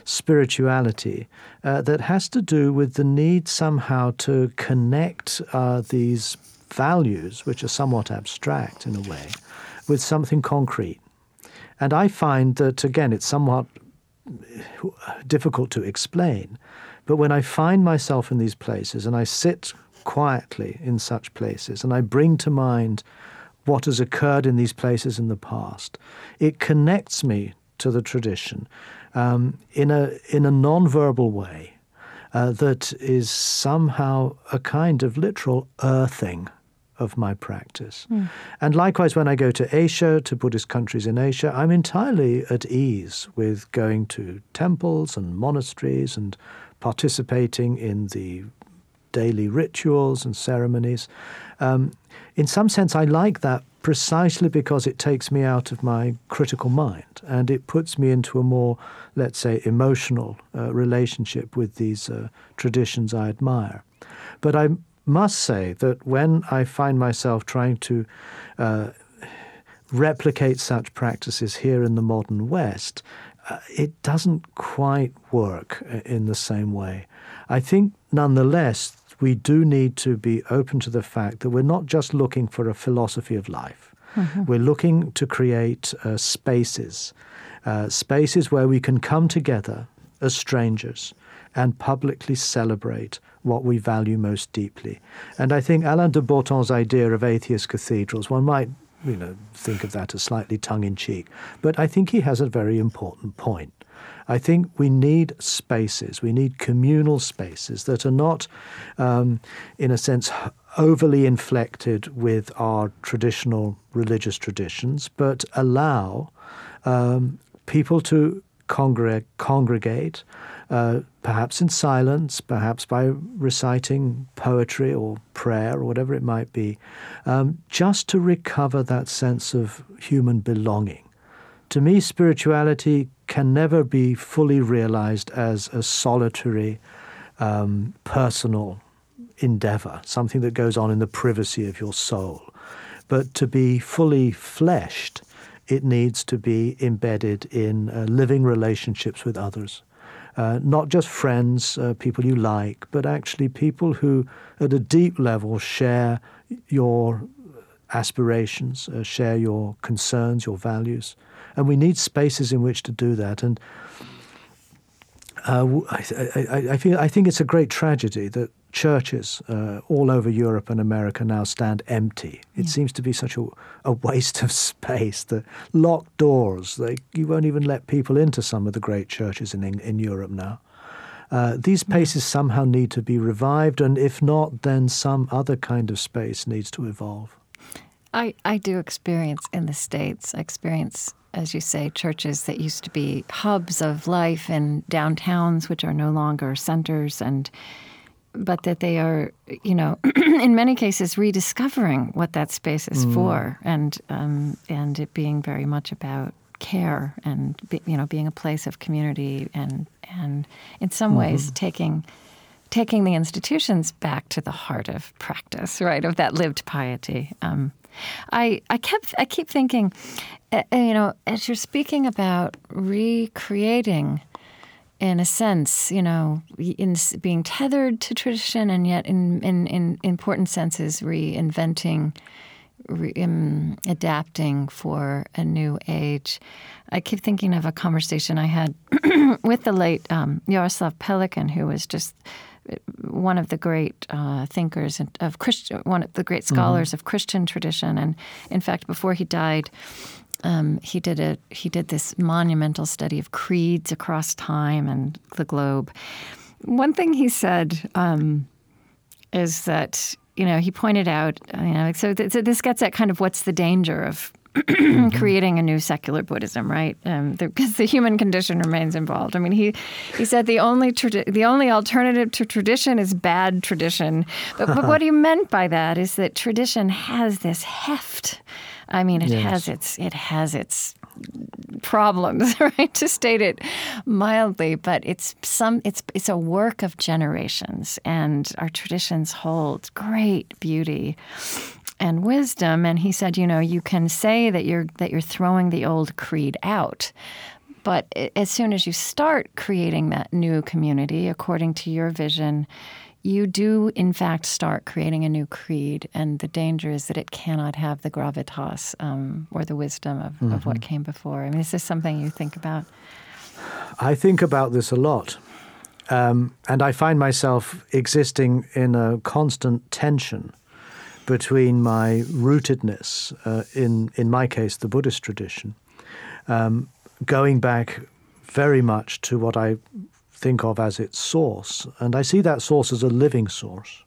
spirituality uh, that has to do with the need somehow to connect uh, these values, which are somewhat abstract in a way, with something concrete. And I find that, again, it's somewhat difficult to explain, but when I find myself in these places and I sit quietly in such places, and I bring to mind what has occurred in these places in the past. It connects me to the tradition um, in a in a non-verbal way uh, that is somehow a kind of literal earthing of my practice. Mm. And likewise, when I go to Asia, to Buddhist countries in Asia, I'm entirely at ease with going to temples and monasteries and participating in the daily rituals and ceremonies. Um, in some sense, I like that precisely because it takes me out of my critical mind and it puts me into a more, let's say, emotional uh, relationship with these uh, traditions I admire. But I must say that when I find myself trying to uh, replicate such practices here in the modern West, uh, it doesn't quite work in the same way. I think, nonetheless, we do need to be open to the fact that we're not just looking for a philosophy of life. Mm-hmm. We're looking to create uh, spaces, uh, spaces where we can come together as strangers and publicly celebrate what we value most deeply. And I think Alain de Botton's idea of atheist cathedrals, one might you know, think of that as slightly tongue-in-cheek, but I think he has a very important point. I think we need spaces, we need communal spaces that are not, um, in a sense, overly inflected with our traditional religious traditions, but allow um, people to congre- congregate, Uh, perhaps in silence, perhaps by reciting poetry or prayer or whatever it might be, um, just to recover that sense of human belonging. To me, spirituality can never be fully realized as a solitary, um, personal endeavor, something that goes on in the privacy of your soul. But to be fully fleshed, it needs to be embedded in uh, living relationships with others. Uh, not just friends, uh, people you like, but actually people who at a deep level share your aspirations, uh, share your concerns, your values. And we need spaces in which to do that. And uh, I, I, I, feel, I think it's a great tragedy that churches uh, all over Europe and America now stand empty. It yeah. seems to be such a, a waste of space, the locked doors. They, you won't even let people into some of the great churches in, in, in Europe now. Uh, these places yeah. somehow need to be revived, and if not, then some other kind of space needs to evolve. I, I do experience in the States, I experience, as you say, churches that used to be hubs of life in downtowns, which are no longer centers, and but that they are, you know, in many cases rediscovering what that space is mm. for, and um, and it being very much about care and, be, you know, being a place of community and and in some mm. ways taking taking the institutions back to the heart of practice, right, of that lived piety. Um, I I kept I keep thinking, uh, you know, as you're speaking about recreating, in a sense, you know, in being tethered to tradition, and yet in in, in important senses reinventing, re, um, adapting for a new age. I keep thinking of a conversation I had with the late um, Jaroslav Pelikan, who was just one of the great uh, thinkers of Christian, one of the great scholars mm-hmm. of Christian tradition. And in fact, before he died, Um, he did a he did this monumental study of creeds across time and the globe. One thing he said um, is that, you know, he pointed out, you know, so, th- so this gets at kind of what's the danger of creating a new secular Buddhism, right? Um, because the human condition remains involved. I mean, he, he said the only tradi- the only alternative to tradition is bad tradition. But, but what he meant by that is that tradition has this heft. I mean, it yes. has its it has its problems, right? To state it mildly, but it's some it's it's a work of generations, and our traditions hold great beauty and wisdom. And he said, you know, you can say that you're that you're throwing the old creed out, but as soon as you start creating that new community according to your vision, you do, in fact, start creating a new creed, and the danger is that it cannot have the gravitas um, or the wisdom of, mm-hmm. of what came before. I mean, is this something you think about? I think about this a lot. Um, and I find myself existing in a constant tension between my rootedness, uh, in, in my case, the Buddhist tradition, um, going back very much to what I think of as its source. And I see that source as a living source.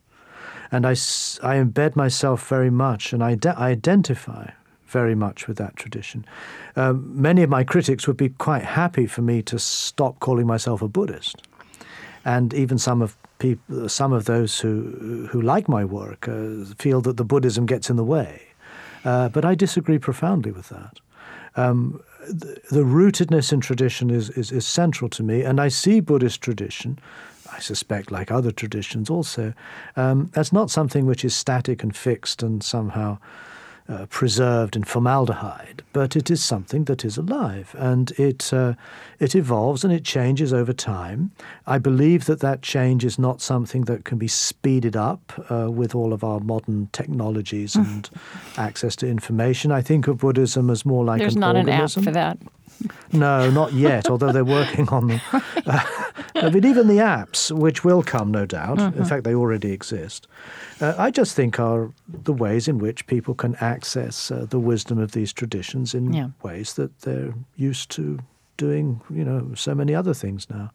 And I, I embed myself very much, and I de- identify very much with that tradition. Um, many of my critics would be quite happy for me to stop calling myself a Buddhist. And even some of people, some of those who who like my work uh, feel that the Buddhism gets in the way. Uh, but I disagree profoundly with that. Um, the, the rootedness in tradition is, is, is central to me, and I see Buddhist tradition, I suspect like other traditions also, um, as not something which is static and fixed and somehow Uh, preserved in formaldehyde, but it is something that is alive, and it uh, it evolves and it changes over time. I believe that that change is not something that can be speeded up uh, with all of our modern technologies and access to information. I think of Buddhism as more like There's an organism. There's not an app for that. No, not yet, although they're working on them. Uh, but even the apps, which will come, no doubt, mm-hmm. in fact, they already exist, uh, I just think are the ways in which people can access uh, the wisdom of these traditions in yeah. ways that they're used to doing, you know, so many other things now.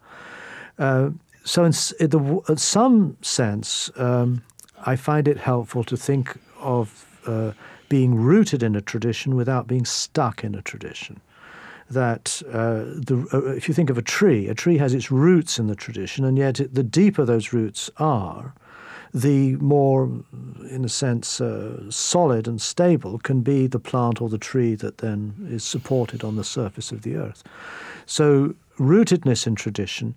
Uh, so in, in, the, in some sense, um, I find it helpful to think of uh, being rooted in a tradition without being stuck in a tradition. That uh, the, uh, if you think of a tree, a tree has its roots in the tradition, and yet it, the deeper those roots are, the more, in a sense, uh, solid and stable can be the plant or the tree that then is supported on the surface of the earth. So rootedness in tradition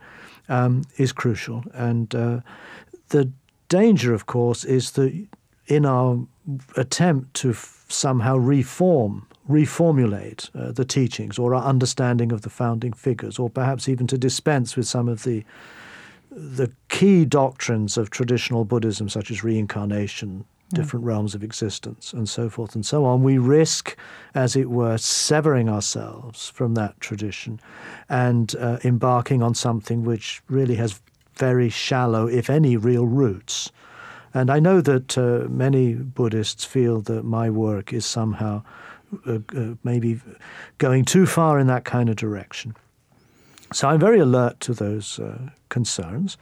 um, is crucial. And uh, the danger, of course, is that in our attempt to f- somehow reform reformulate uh, the teachings or our understanding of the founding figures, or perhaps even to dispense with some of the the key doctrines of traditional Buddhism, such as reincarnation, yeah. different realms of existence, and so forth and so on. We risk, as it were, severing ourselves from that tradition and uh, embarking on something which really has very shallow, if any, real roots. And I know that uh, many Buddhists feel that my work is somehow Uh, uh, maybe going too far in that kind of direction. So I'm very alert to those uh, concerns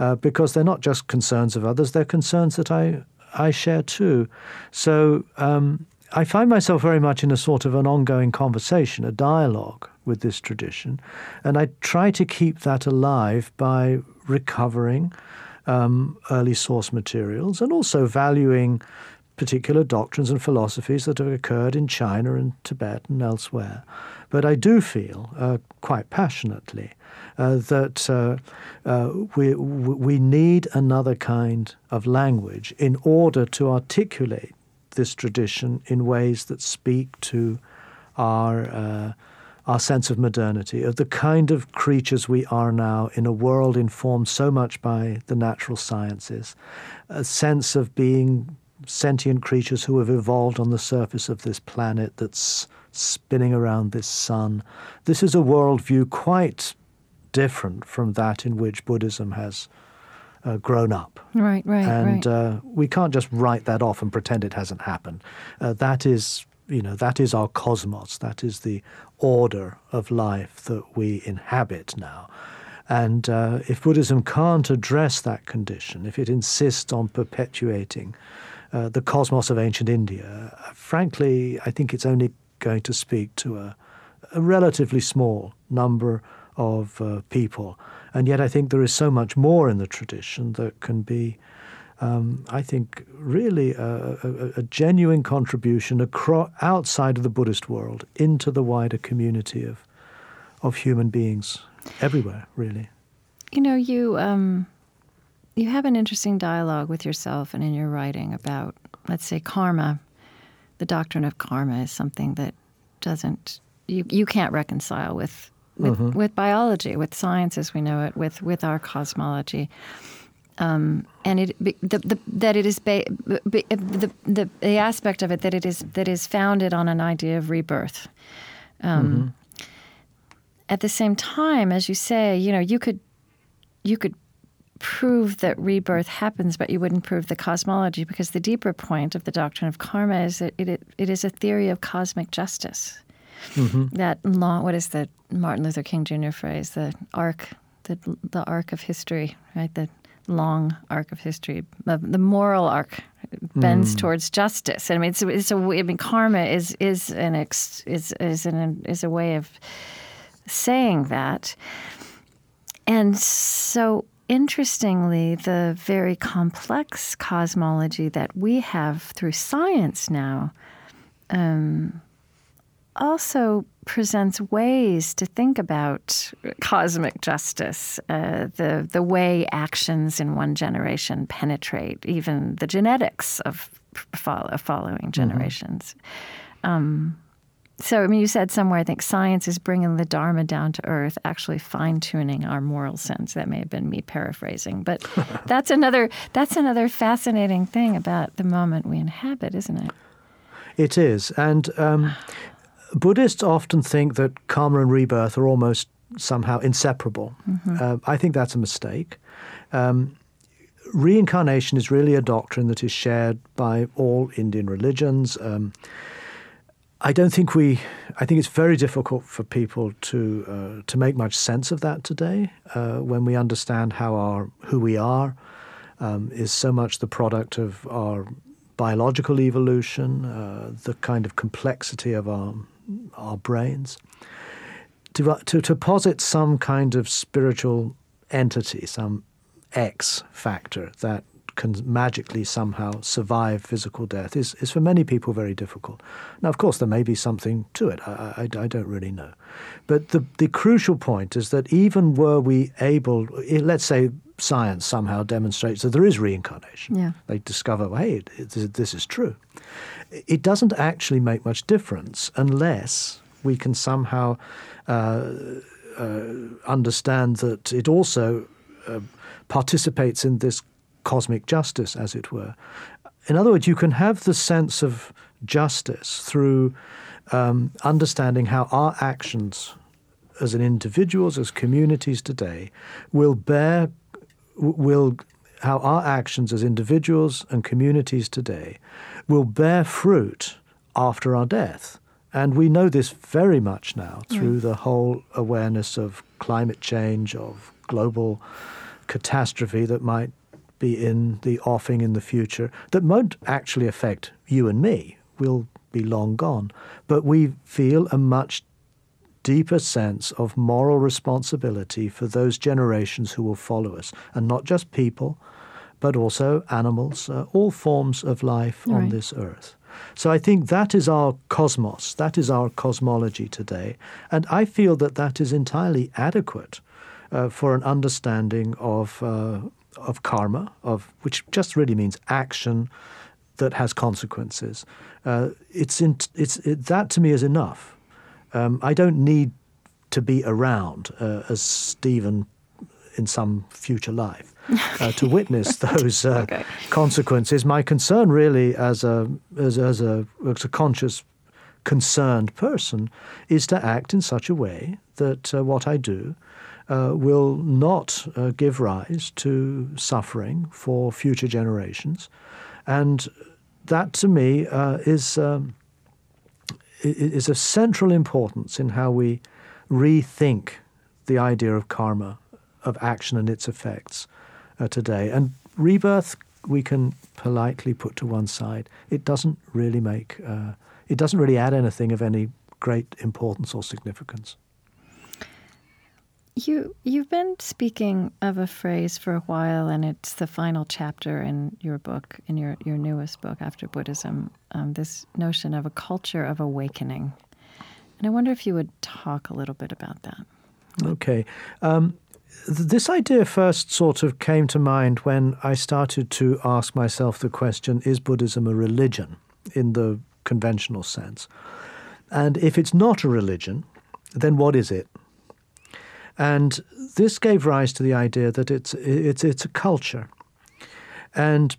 uh, because they're not just concerns of others, they're concerns that I, I share too. So um, I find myself very much in a sort of an ongoing conversation, a dialogue with this tradition, and I try to keep that alive by recovering um, early source materials and also valuing particular doctrines and philosophies that have occurred in China and Tibet and elsewhere. But I do feel uh, quite passionately uh, that uh, uh, we, we need another kind of language in order to articulate this tradition in ways that speak to our, uh, our sense of modernity, of the kind of creatures we are now in a world informed so much by the natural sciences, a sense of being sentient creatures who have evolved on the surface of this planet that's spinning around this sun. This is a worldview quite different from that in which Buddhism has uh, grown up. Right, right, and, right. And uh, we can't just write that off and pretend it hasn't happened. Uh, that is, you know, that is our cosmos. That is the order of life that we inhabit now. And uh, if Buddhism can't address that condition, if it insists on perpetuating Uh, the cosmos of ancient India, uh, frankly, I think it's only going to speak to a, a relatively small number of uh, people. And yet I think there is so much more in the tradition that can be, um, I think, really a, a, a genuine contribution across, outside of the Buddhist world into the wider community of, of human beings everywhere, really. You know, you... Um You have an interesting dialogue with yourself and in your writing about, let's say, karma. The doctrine of karma is something that doesn't you you can't reconcile with with, mm-hmm. with biology, with science as we know it, with with our cosmology, um, and it the, the, that it is ba- the, the the aspect of it that it is that is founded on an idea of rebirth. Um, mm-hmm. At the same time, as you say, you know, you could. you could prove that rebirth happens, but you wouldn't prove the cosmology, because the deeper point of the doctrine of karma is that it it, it is a theory of cosmic justice. Mm-hmm. That long, what is the Martin Luther King Junior phrase? The arc, the the arc of history, right? The long arc of history, the moral arc, bends mm. towards justice. And I mean, it's, it's a, I mean, karma is is an ex, is is an is a way of saying that. And so, interestingly, the very complex cosmology that we have through science now um, also presents ways to think about cosmic justice, uh, the the way actions in one generation penetrate even the genetics of follow, following generations. Mm-hmm. Um, so, I mean, you said somewhere, I think science is bringing the Dharma down to earth, actually fine-tuning our moral sense. That may have been me paraphrasing, but that's another that's another fascinating thing about the moment we inhabit, isn't it? It is, and. Um, Buddhists often think that karma and rebirth are almost somehow inseparable. Mm-hmm. Uh, I think that's a mistake. Um, reincarnation is really a doctrine that is shared by all Indian religions. Um, I don't think we. I think it's very difficult for people to uh, to make much sense of that today, uh, when we understand how our who we are um, is so much the product of our biological evolution, uh, the kind of complexity of our. our brains. To, to, to posit some kind of spiritual entity, some X factor that can magically somehow survive physical death is, is for many people very difficult. Now, of course, there may be something to it. I, I, I don't really know. But the, the crucial point is that even were we able, let's say science somehow demonstrates that there is reincarnation. Yeah. They discover, well, hey, it, it, this is true. It doesn't actually make much difference unless we can somehow uh, uh, understand that it also uh, participates in this cosmic justice, as it were. In other words, you can have the sense of justice through um, understanding how our actions as an individuals, as communities today, will bear, will how our actions as individuals and communities today will bear fruit after our death. And we know this very much now through right. the whole awareness of climate change, of global catastrophe that might be in the offing in the future, that won't actually affect you and me. We'll be long gone. But we feel a much deeper sense of moral responsibility for those generations who will follow us, and not just people, but also animals, uh, all forms of life right. on this earth. So I think that is our cosmos, that is our cosmology today, and I feel that that is entirely adequate uh, for an understanding of uh, of karma, of which just really means action that has consequences. Uh, it's in, it's it, that to me is enough. Um, I don't need to be around uh, as Stephen in some future life uh, to witness those uh, okay. consequences. My concern, really, as a as, as a as a conscious, concerned person, is to act in such a way that uh, what I do. Uh, will not uh, give rise to suffering for future generations, and that to me uh, is um, is of central importance in how we rethink the idea of karma, of action and its effects uh, today. And rebirth we can politely put to one side. It doesn't really make uh, it doesn't really add anything of any great importance or significance. You, you've been speaking of a phrase for a while, and it's the final chapter in your book, in your, your newest book, After Buddhism, um, this notion of a culture of awakening. And I wonder if you would talk a little bit about that. Okay. Um, th- this idea first sort of came to mind when I started to ask myself the question, is Buddhism a religion in the conventional sense? And if it's not a religion, then what is it? And this gave rise to the idea that it's it's it's a culture. And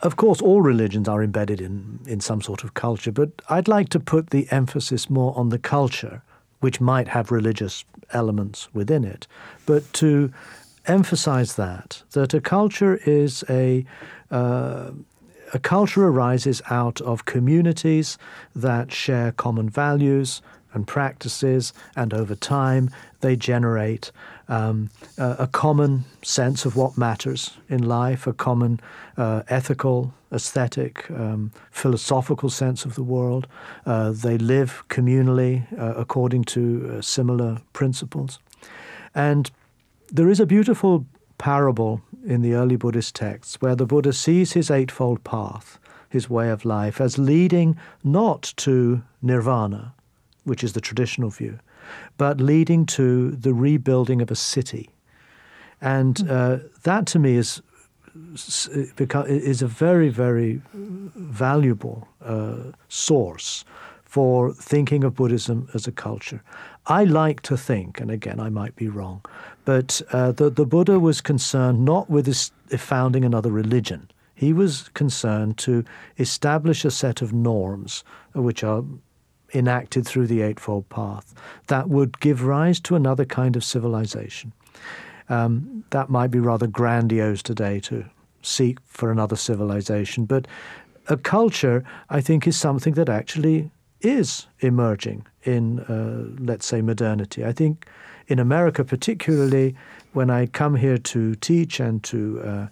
of course, all religions are embedded in, in some sort of culture, but I'd like to put the emphasis more on the culture, which might have religious elements within it, but to emphasize that, that a culture is a... Uh, a culture arises out of communities that share common values and practices, and over time they generate um, a, a common sense of what matters in life, a common uh, ethical, aesthetic, um, philosophical sense of the world. Uh, they live communally uh, according to uh, similar principles. And there is a beautiful parable in the early Buddhist texts where the Buddha sees his Eightfold Path, his way of life, as leading not to nirvana, which is the traditional view, but leading to the rebuilding of a city. And uh, that to me is is a very, very valuable uh, source for thinking of Buddhism as a culture. I like to think, and again, I might be wrong, but uh, the, the Buddha was concerned not with his founding another religion. He was concerned to establish a set of norms which are enacted through the Eightfold Path that would give rise to another kind of civilization. Um, that might be rather grandiose today to seek for another civilization, but a culture, I think, is something that actually is emerging in, uh, let's say, modernity. I think in America particularly, when I come here to teach and to uh,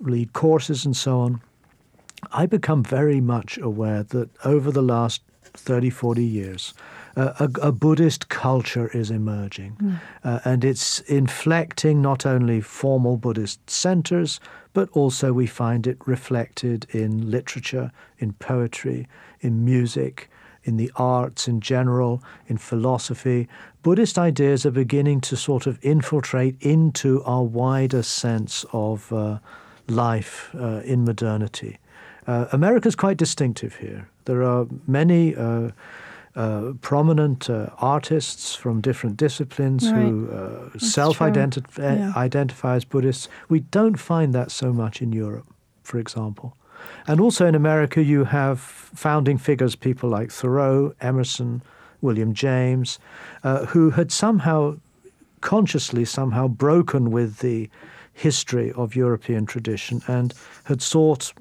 lead courses and so on, I become very much aware that over the last thirty, forty years, uh, a, a Buddhist culture is emerging. Mm. Uh, and it's inflecting not only formal Buddhist centers, but also we find it reflected in literature, in poetry, in music, in the arts in general, in philosophy. Buddhist ideas are beginning to sort of infiltrate into our wider sense of uh, life uh, in modernity. Uh, America's quite distinctive here. There are many uh, uh, prominent uh, artists from different disciplines right. who uh, self-identify yeah. identify as Buddhists. We don't find that so much in Europe, for example. And also in America, you have founding figures, people like Thoreau, Emerson, William James, uh, who had somehow consciously somehow broken with the history of European tradition and had sought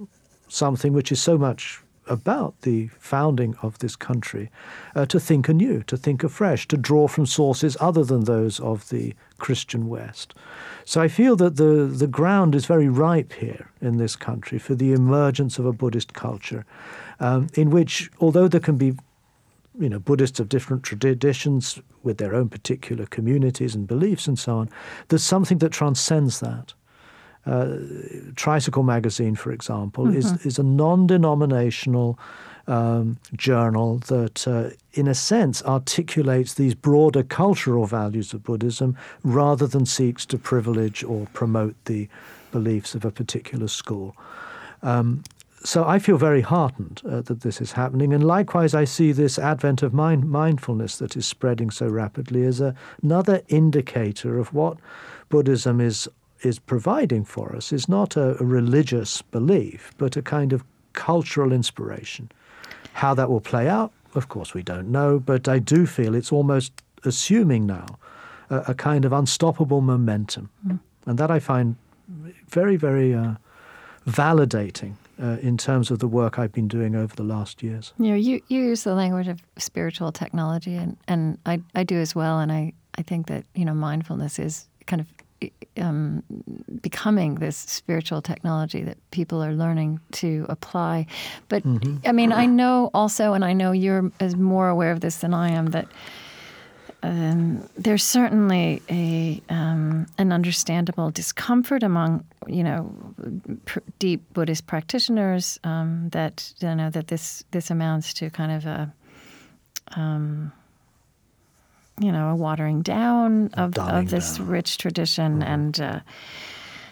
something which is so much about the founding of this country, uh, to think anew, to think afresh, to draw from sources other than those of the Christian West. So I feel that the, the ground is very ripe here in this country for the emergence of a Buddhist culture, um, in which, although there can be, you know, Buddhists of different traditions with their own particular communities and beliefs and so on, there's something that transcends that. Uh, Tricycle magazine, for example, mm-hmm. is, is a non-denominational um, journal that, uh, in a sense, articulates these broader cultural values of Buddhism rather than seeks to privilege or promote the beliefs of a particular school. Um, so I feel very heartened uh, that this is happening. And likewise, I see this advent of mind- mindfulness that is spreading so rapidly as a, another indicator of what Buddhism is is providing for us is not a, a religious belief, but a kind of cultural inspiration. How that will play out, of course, we don't know, but I do feel it's almost assuming now a, a kind of unstoppable momentum. Mm. And that I find very, very uh, validating uh, in terms of the work I've been doing over the last years. You know, you, you use the language of spiritual technology, and, and I, I do as well, and I, I think that, you know, mindfulness is kind of Um, becoming this spiritual technology that people are learning to apply. But, mm-hmm. I mean, I know also, and I know you're as more aware of this than I am, that um, there's certainly a um, an understandable discomfort among, you know, pr- deep Buddhist practitioners um, that, you know, that this, this amounts to kind of a... Um, you know, a watering down of, of this down. rich tradition mm-hmm. and uh,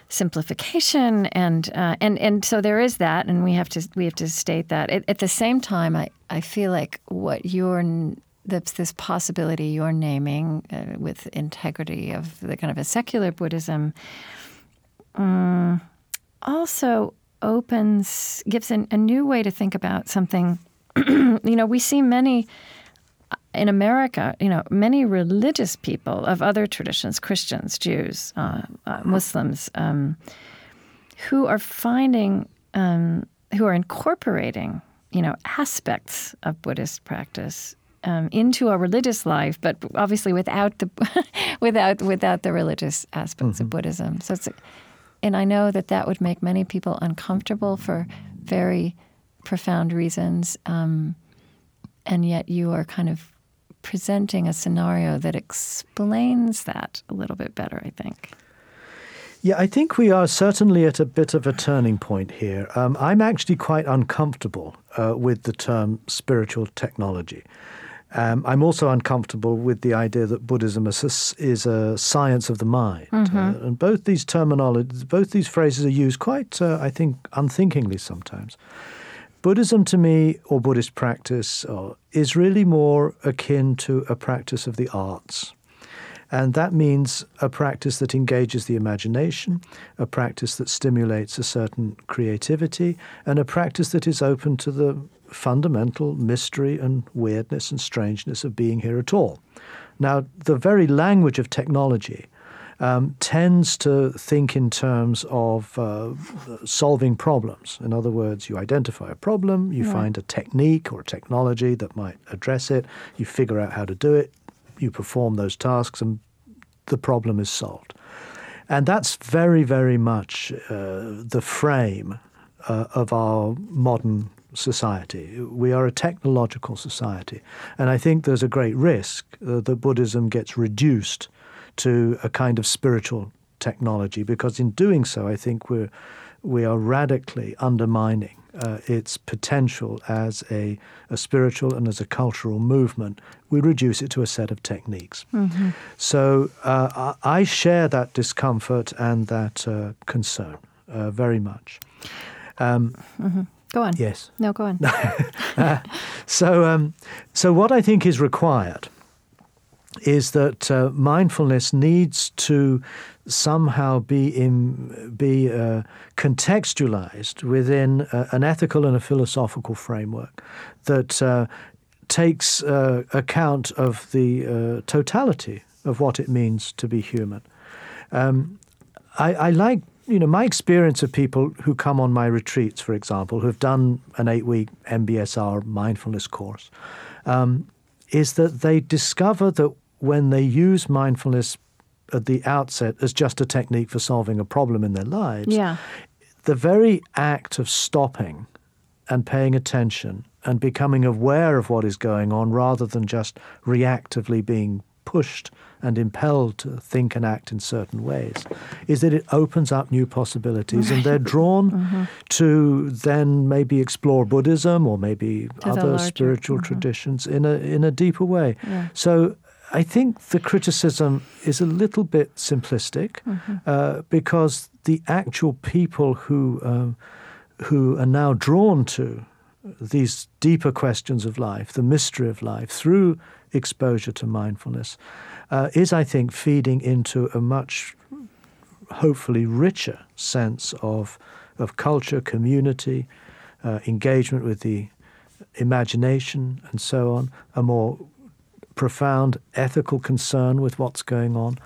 simplification, and uh, and and so there is that, and we have to we have to state that. At, at the same time, I, I feel like what you're that's this possibility you're naming uh, with integrity of the kind of a secular Buddhism um, also opens gives an, a new way to think about something. You know, we see many. in America, you know, many religious people of other traditions, Christians, Jews, uh, uh, Muslims, um, who are finding, um, who are incorporating, you know, aspects of Buddhist practice um, into our religious life, but obviously without the without without the religious aspects mm-hmm. of Buddhism. So it's, and I know that that would make many people uncomfortable for very profound reasons, um, and yet you are kind of presenting a scenario that explains that a little bit better, I think. Yeah, I think we are certainly at a bit of a turning point here. Um, I'm actually quite uncomfortable uh, with the term spiritual technology. Um, I'm also uncomfortable with the idea that Buddhism is a, is a science of the mind. Mm-hmm. Uh, and both these terminologies, both these phrases are used quite, uh, I think, unthinkingly sometimes. Buddhism to me, or Buddhist practice, or, is really more akin to a practice of the arts. And that means a practice that engages the imagination, a practice that stimulates a certain creativity, and a practice that is open to the fundamental mystery and weirdness and strangeness of being here at all. Now, the very language of technology um, tends to think in terms of uh, solving problems. In other words, you identify a problem, you yeah. find a technique or a technology that might address it, you figure out how to do it, you perform those tasks, and the problem is solved. And that's very, very much uh, the frame uh, of our modern society. We are a technological society. And I think there's a great risk uh, that Buddhism gets reduced to a kind of spiritual technology, because in doing so, I think we're, we are radically undermining Uh, its potential as a, a spiritual and as a cultural movement. We reduce it to a set of techniques. Mm-hmm. So uh, I share that discomfort and that uh, concern uh, very much. Um, mm-hmm. Go on. Yes. No, go on. uh, so, um, so what I think is required is that uh, mindfulness needs to somehow be in, be uh, contextualized within uh, an ethical and a philosophical framework that uh, takes uh, account of the uh, totality of what it means to be human. Um, I, I like, you know, my experience of people who come on my retreats, for example, who've done an eight-week M B S R mindfulness course, um, is that they discover that when they use mindfulness at the outset as just a technique for solving a problem in their lives, yeah. the very act of stopping and paying attention and becoming aware of what is going on rather than just reactively being pushed and impelled to think and act in certain ways, is that it opens up new possibilities. And they're drawn mm-hmm. to then maybe explore Buddhism or maybe to other larger, spiritual mm-hmm. traditions in a in a deeper way. Yeah. So I think the criticism is a little bit simplistic mm-hmm. uh, because the actual people who um, who are now drawn to these deeper questions of life, the mystery of life, through exposure to mindfulness uh, is, I think, feeding into a much, hopefully, richer sense of of culture, community, uh, engagement with the imagination, and so on, a more profound ethical concern with what's going on.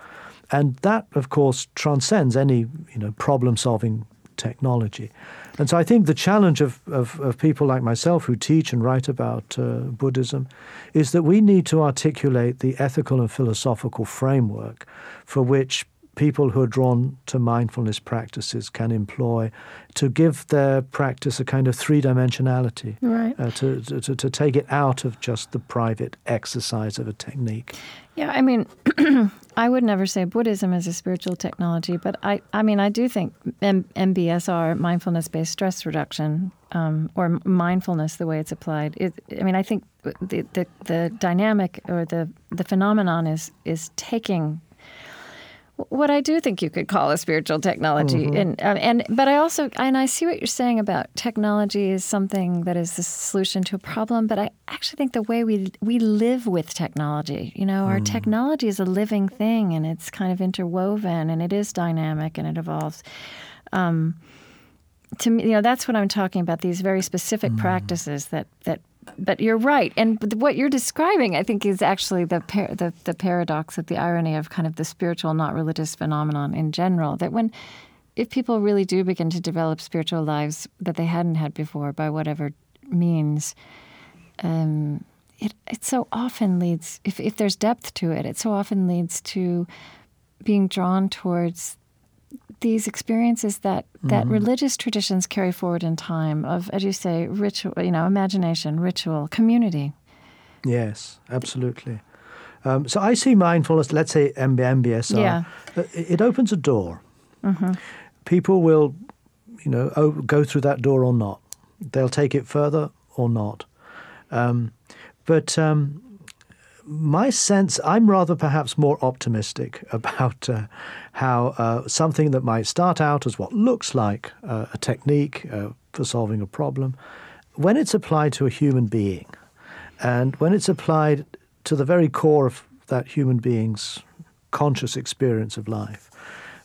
And that, of course, transcends any, you know, problem-solving technology. And so I think the challenge of, of, of people like myself who teach and write about uh, Buddhism is that we need to articulate the ethical and philosophical framework for which people who are drawn to mindfulness practices can employ to give their practice a kind of three-dimensionality, right. uh, to, to, to take it out of just the private exercise of a technique. Yeah, I mean, I would never say Buddhism is a spiritual technology, but I, I mean, I do think M- MBSR, mindfulness-based stress reduction, um, or mindfulness, the way it's applied, it, I mean, I think the, the, the dynamic or the, the phenomenon is is taking what I do think you could call a spiritual technology, mm-hmm. and um, and but I also and I see what you're saying about technology is something that is the solution to a problem. But I actually think the way we we live with technology, you know, our mm. technology is a living thing, and it's kind of interwoven, and it is dynamic, and it evolves. Um, to me, you know, that's what I'm talking about. These very specific mm. practices that that But you're right. And what you're describing, I think, is actually the, par- the the paradox, of the irony of kind of the spiritual, not religious phenomenon in general, that when, if people really do begin to develop spiritual lives that they hadn't had before by whatever means, um, it, it so often leads, if, if there's depth to it, it so often leads to being drawn towards these experiences that, that mm-hmm. religious traditions carry forward in time of, as you say, ritual, you know, imagination, ritual, community. Yes, absolutely. Um, so I see mindfulness, let's say M B S R, yeah. it opens a door. Mm-hmm. People will, you know, go through that door or not. They'll take it further or not. Um, but um, my sense, I'm rather perhaps more optimistic about uh, how uh, something that might start out as what looks like uh, a technique uh, for solving a problem, when it's applied to a human being and when it's applied to the very core of that human being's conscious experience of life,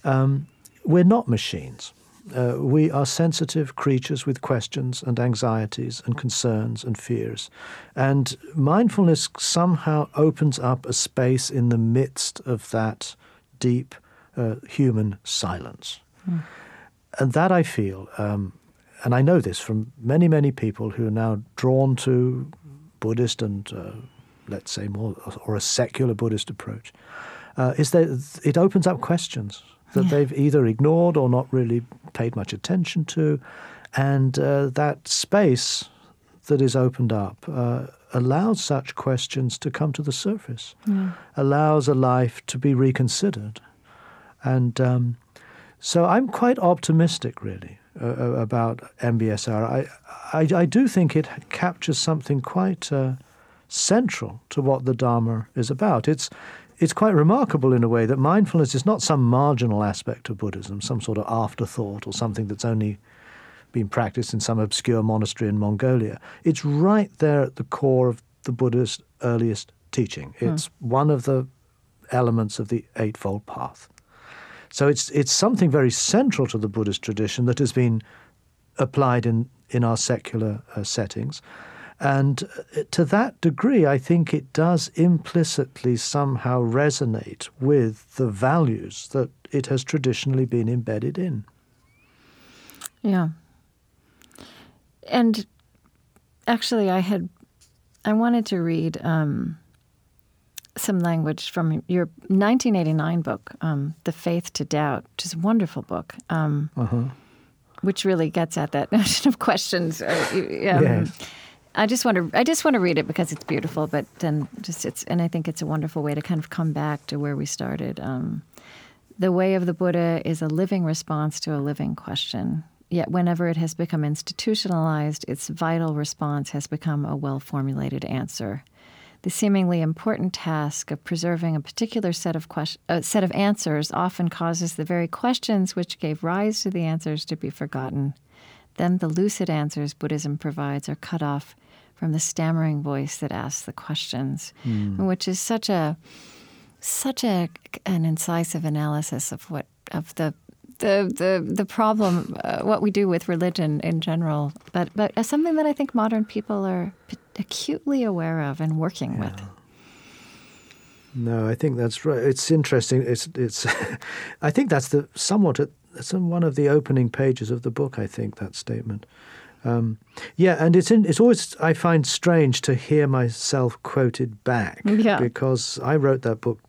um, we're not machines. Uh, we are sensitive creatures with questions and anxieties and concerns and fears. And mindfulness somehow opens up a space in the midst of that deep uh, human silence. Mm. And that I feel, um, and I know this from many, many people who are now drawn to Buddhist and, uh, let's say, more or a secular Buddhist approach, uh, is that it opens up questions that yeah. they've either ignored or not really paid much attention to. And uh, that space that is opened up uh, allows such questions to come to the surface, yeah. allows a life to be reconsidered. And um, so I'm quite optimistic, really, uh, about M B S R. I, I, I do think it captures something quite uh, central to what the Dharma is about. It's It's quite remarkable in a way that mindfulness is not some marginal aspect of Buddhism, some sort of afterthought or something that's only been practiced in some obscure monastery in Mongolia. It's right there at the core of the Buddha's earliest teaching. It's hmm. one of the elements of the Eightfold Path. So it's it's something very central to the Buddhist tradition that has been applied in, in our secular uh, settings. And to that degree, I think it does implicitly somehow resonate with the values that it has traditionally been embedded in. Yeah. And actually, I had, I wanted to read um, some language from your nineteen eighty-nine book, um, The Faith to Doubt, which is a wonderful book. Um, uh-huh. Which really gets at that notion of questions. Uh, um, yes. I just want to. I just want to read it because it's beautiful. But then, just it's, and I think it's a wonderful way to kind of come back to where we started. Um, the way of the Buddha is a living response to a living question. Yet, whenever it has become institutionalized, its vital response has become a well-formulated answer. The seemingly important task of preserving a particular set of question, uh, set of answers, often causes the very questions which gave rise to the answers to be forgotten. Then the lucid answers Buddhism provides are cut off from the stammering voice that asks the questions, mm. which is such a such a an incisive analysis of what of the the the, the problem, uh, what we do with religion in general, but but something that I think modern people are acutely aware of and working yeah. with. No, I think that's right. It's interesting. It's it's. I think that's the somewhat. At, It's in one of the opening pages of the book, I think, that statement. Um, yeah, and it's in, it's always, I find, strange to hear myself quoted back yeah. because I wrote that book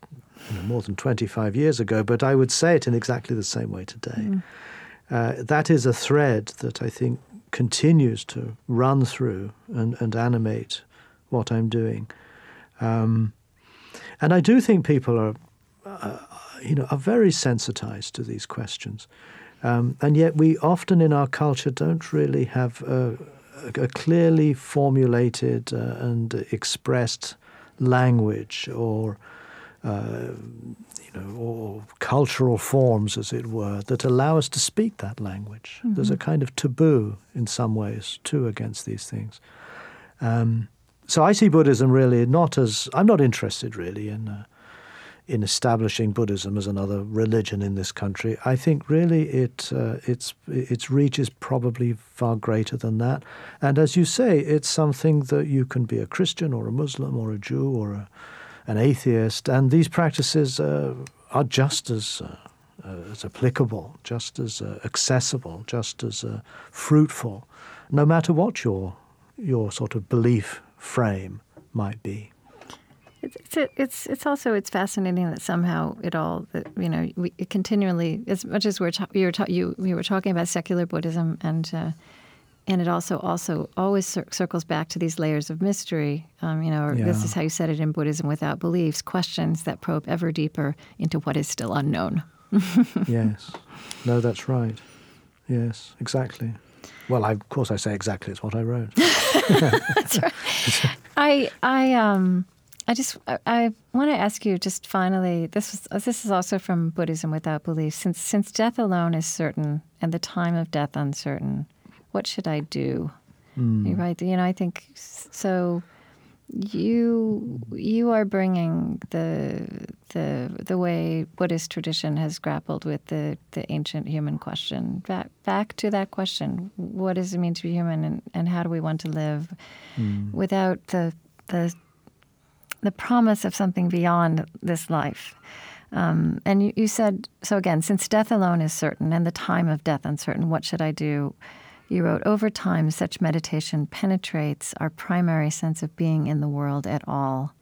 you know, more than twenty-five years ago, but I would say it in exactly the same way today. Mm. Uh, that is a thread that I think continues to run through and, and animate what I'm doing. Um, and I do think people are... Uh, you know, are very sensitized to these questions. Um, and yet we often in our culture don't really have a, a clearly formulated uh, and expressed language or, uh, you know, or cultural forms, as it were, that allow us to speak that language. Mm-hmm. There's a kind of taboo in some ways, too, against these things. Um, so I see Buddhism really not as... I'm not interested, really, in... Uh, in establishing Buddhism as another religion in this country. I think really it uh, its its reach is probably far greater than that. And as you say, it's something that you can be a Christian or a Muslim or a Jew or a, an atheist, and these practices uh, are just as uh, uh, as applicable, just as uh, accessible, just as uh, fruitful, no matter what your your sort of belief frame might be. It's it's it's also it's fascinating that somehow it all that, you know we it continually, as much as we're ta- we were ta- you we were talking about secular Buddhism, and uh, and it also also always cir- circles back to these layers of mystery. Um, you know, or yeah. This is how you said it in Buddhism Without Beliefs: questions that probe ever deeper into what is still unknown. Yes, no, that's right. Yes, exactly. Well, I, of course, I say exactly. It's what I wrote. That's right. I I um. I just I, I want to ask you just finally. This was, this is also from Buddhism Without Beliefs. Since since death alone is certain and the time of death uncertain, what should I do? Mm. Right? You know, I think so. You you are bringing the the the way Buddhist tradition has grappled with the, the ancient human question back back to that question: what does it mean to be human, and, and how do we want to live mm. without the the the promise of something beyond this life. Um, and you, you said, so again, since death alone is certain and the time of death uncertain, what should I do? You wrote, over time, such meditation penetrates our primary sense of being in the world at all.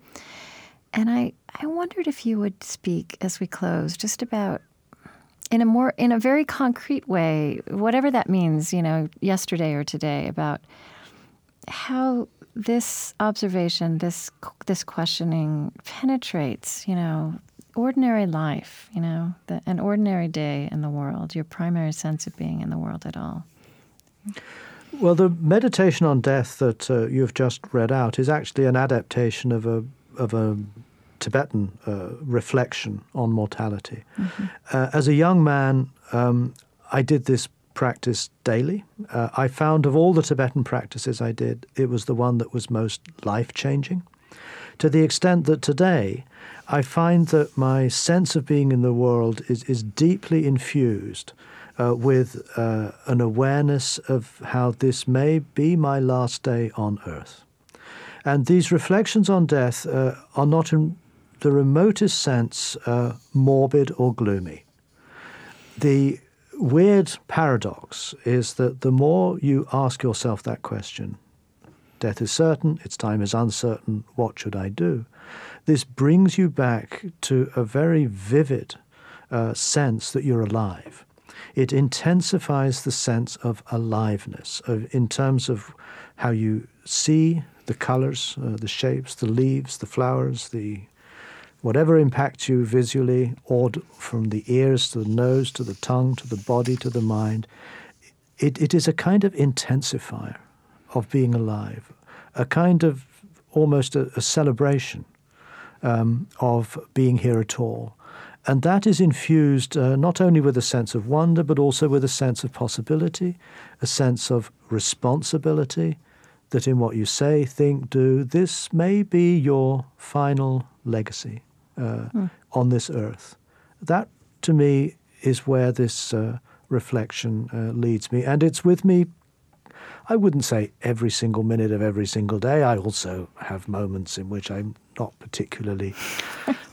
And I, I wondered if you would speak as we close just about, in a more, in a very concrete way, whatever that means, you know, yesterday or today, about how this observation, this this questioning penetrates, you know, ordinary life, you know, the, an ordinary day in the world, your primary sense of being in the world at all. Well, the meditation on death that uh, you've just read out is actually an adaptation of a of a Tibetan uh, reflection on mortality. Mm-hmm. Uh, as a young man, um, I did this practice daily. Uh, I found of all the Tibetan practices I did, it was the one that was most life-changing, to the extent that today I find that my sense of being in the world is, is deeply infused uh, with uh, an awareness of how this may be my last day on earth. And these reflections on death uh, are not in the remotest sense uh, morbid or gloomy. The weird paradox is that the more you ask yourself that question, death is certain, its time is uncertain, what should I do? This brings you back to a very vivid uh, sense that you're alive. It intensifies the sense of aliveness of, in terms of how you see the colors, uh, the shapes, the leaves, the flowers, the whatever impacts you visually, or from the ears to the nose, to the tongue, to the body, to the mind, it, it is a kind of intensifier of being alive, a kind of almost a, a celebration um, of being here at all. And that is infused uh, not only with a sense of wonder, but also with a sense of possibility, a sense of responsibility, that in what you say, think, do, this may be your final legacy. Uh, mm. on this earth. That, to me, is where this uh, reflection uh, leads me. And it's with me, I wouldn't say every single minute of every single day. I also have moments in which I'm not particularly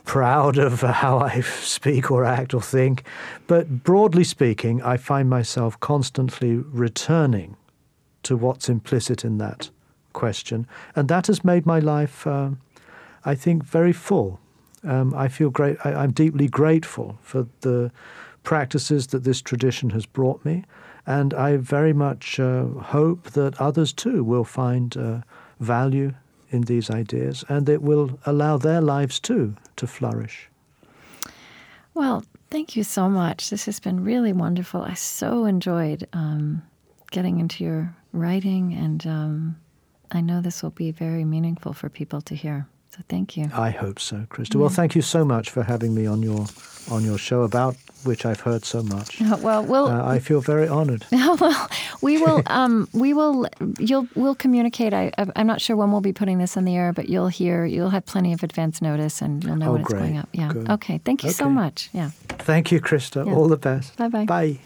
proud of how I speak or act or think. But broadly speaking, I find myself constantly returning to what's implicit in that question. And that has made my life... Uh, I think, very full. Um, I feel great. I, I'm deeply grateful for the practices that this tradition has brought me, and I very much uh, hope that others too will find uh, value in these ideas, and it will allow their lives too to flourish. Well, thank you so much. This has been really wonderful. I so enjoyed um, getting into your writing, and um, I know this will be very meaningful for people to hear. So thank you. I hope so, Krista. Yeah. Well, thank you so much for having me on your on your show, about which I've heard so much. Uh, well, we'll uh, I feel very honored. Well, we will. Um, we will. You'll. We'll communicate. I, I'm not sure when we'll be putting this on the air, but you'll hear. You'll have plenty of advance notice, and you'll know oh, when great. It's going up. Yeah. Good. Okay. Thank you okay. so much. Yeah. Thank you, Krista. Yeah. All the best. Bye-bye. Bye.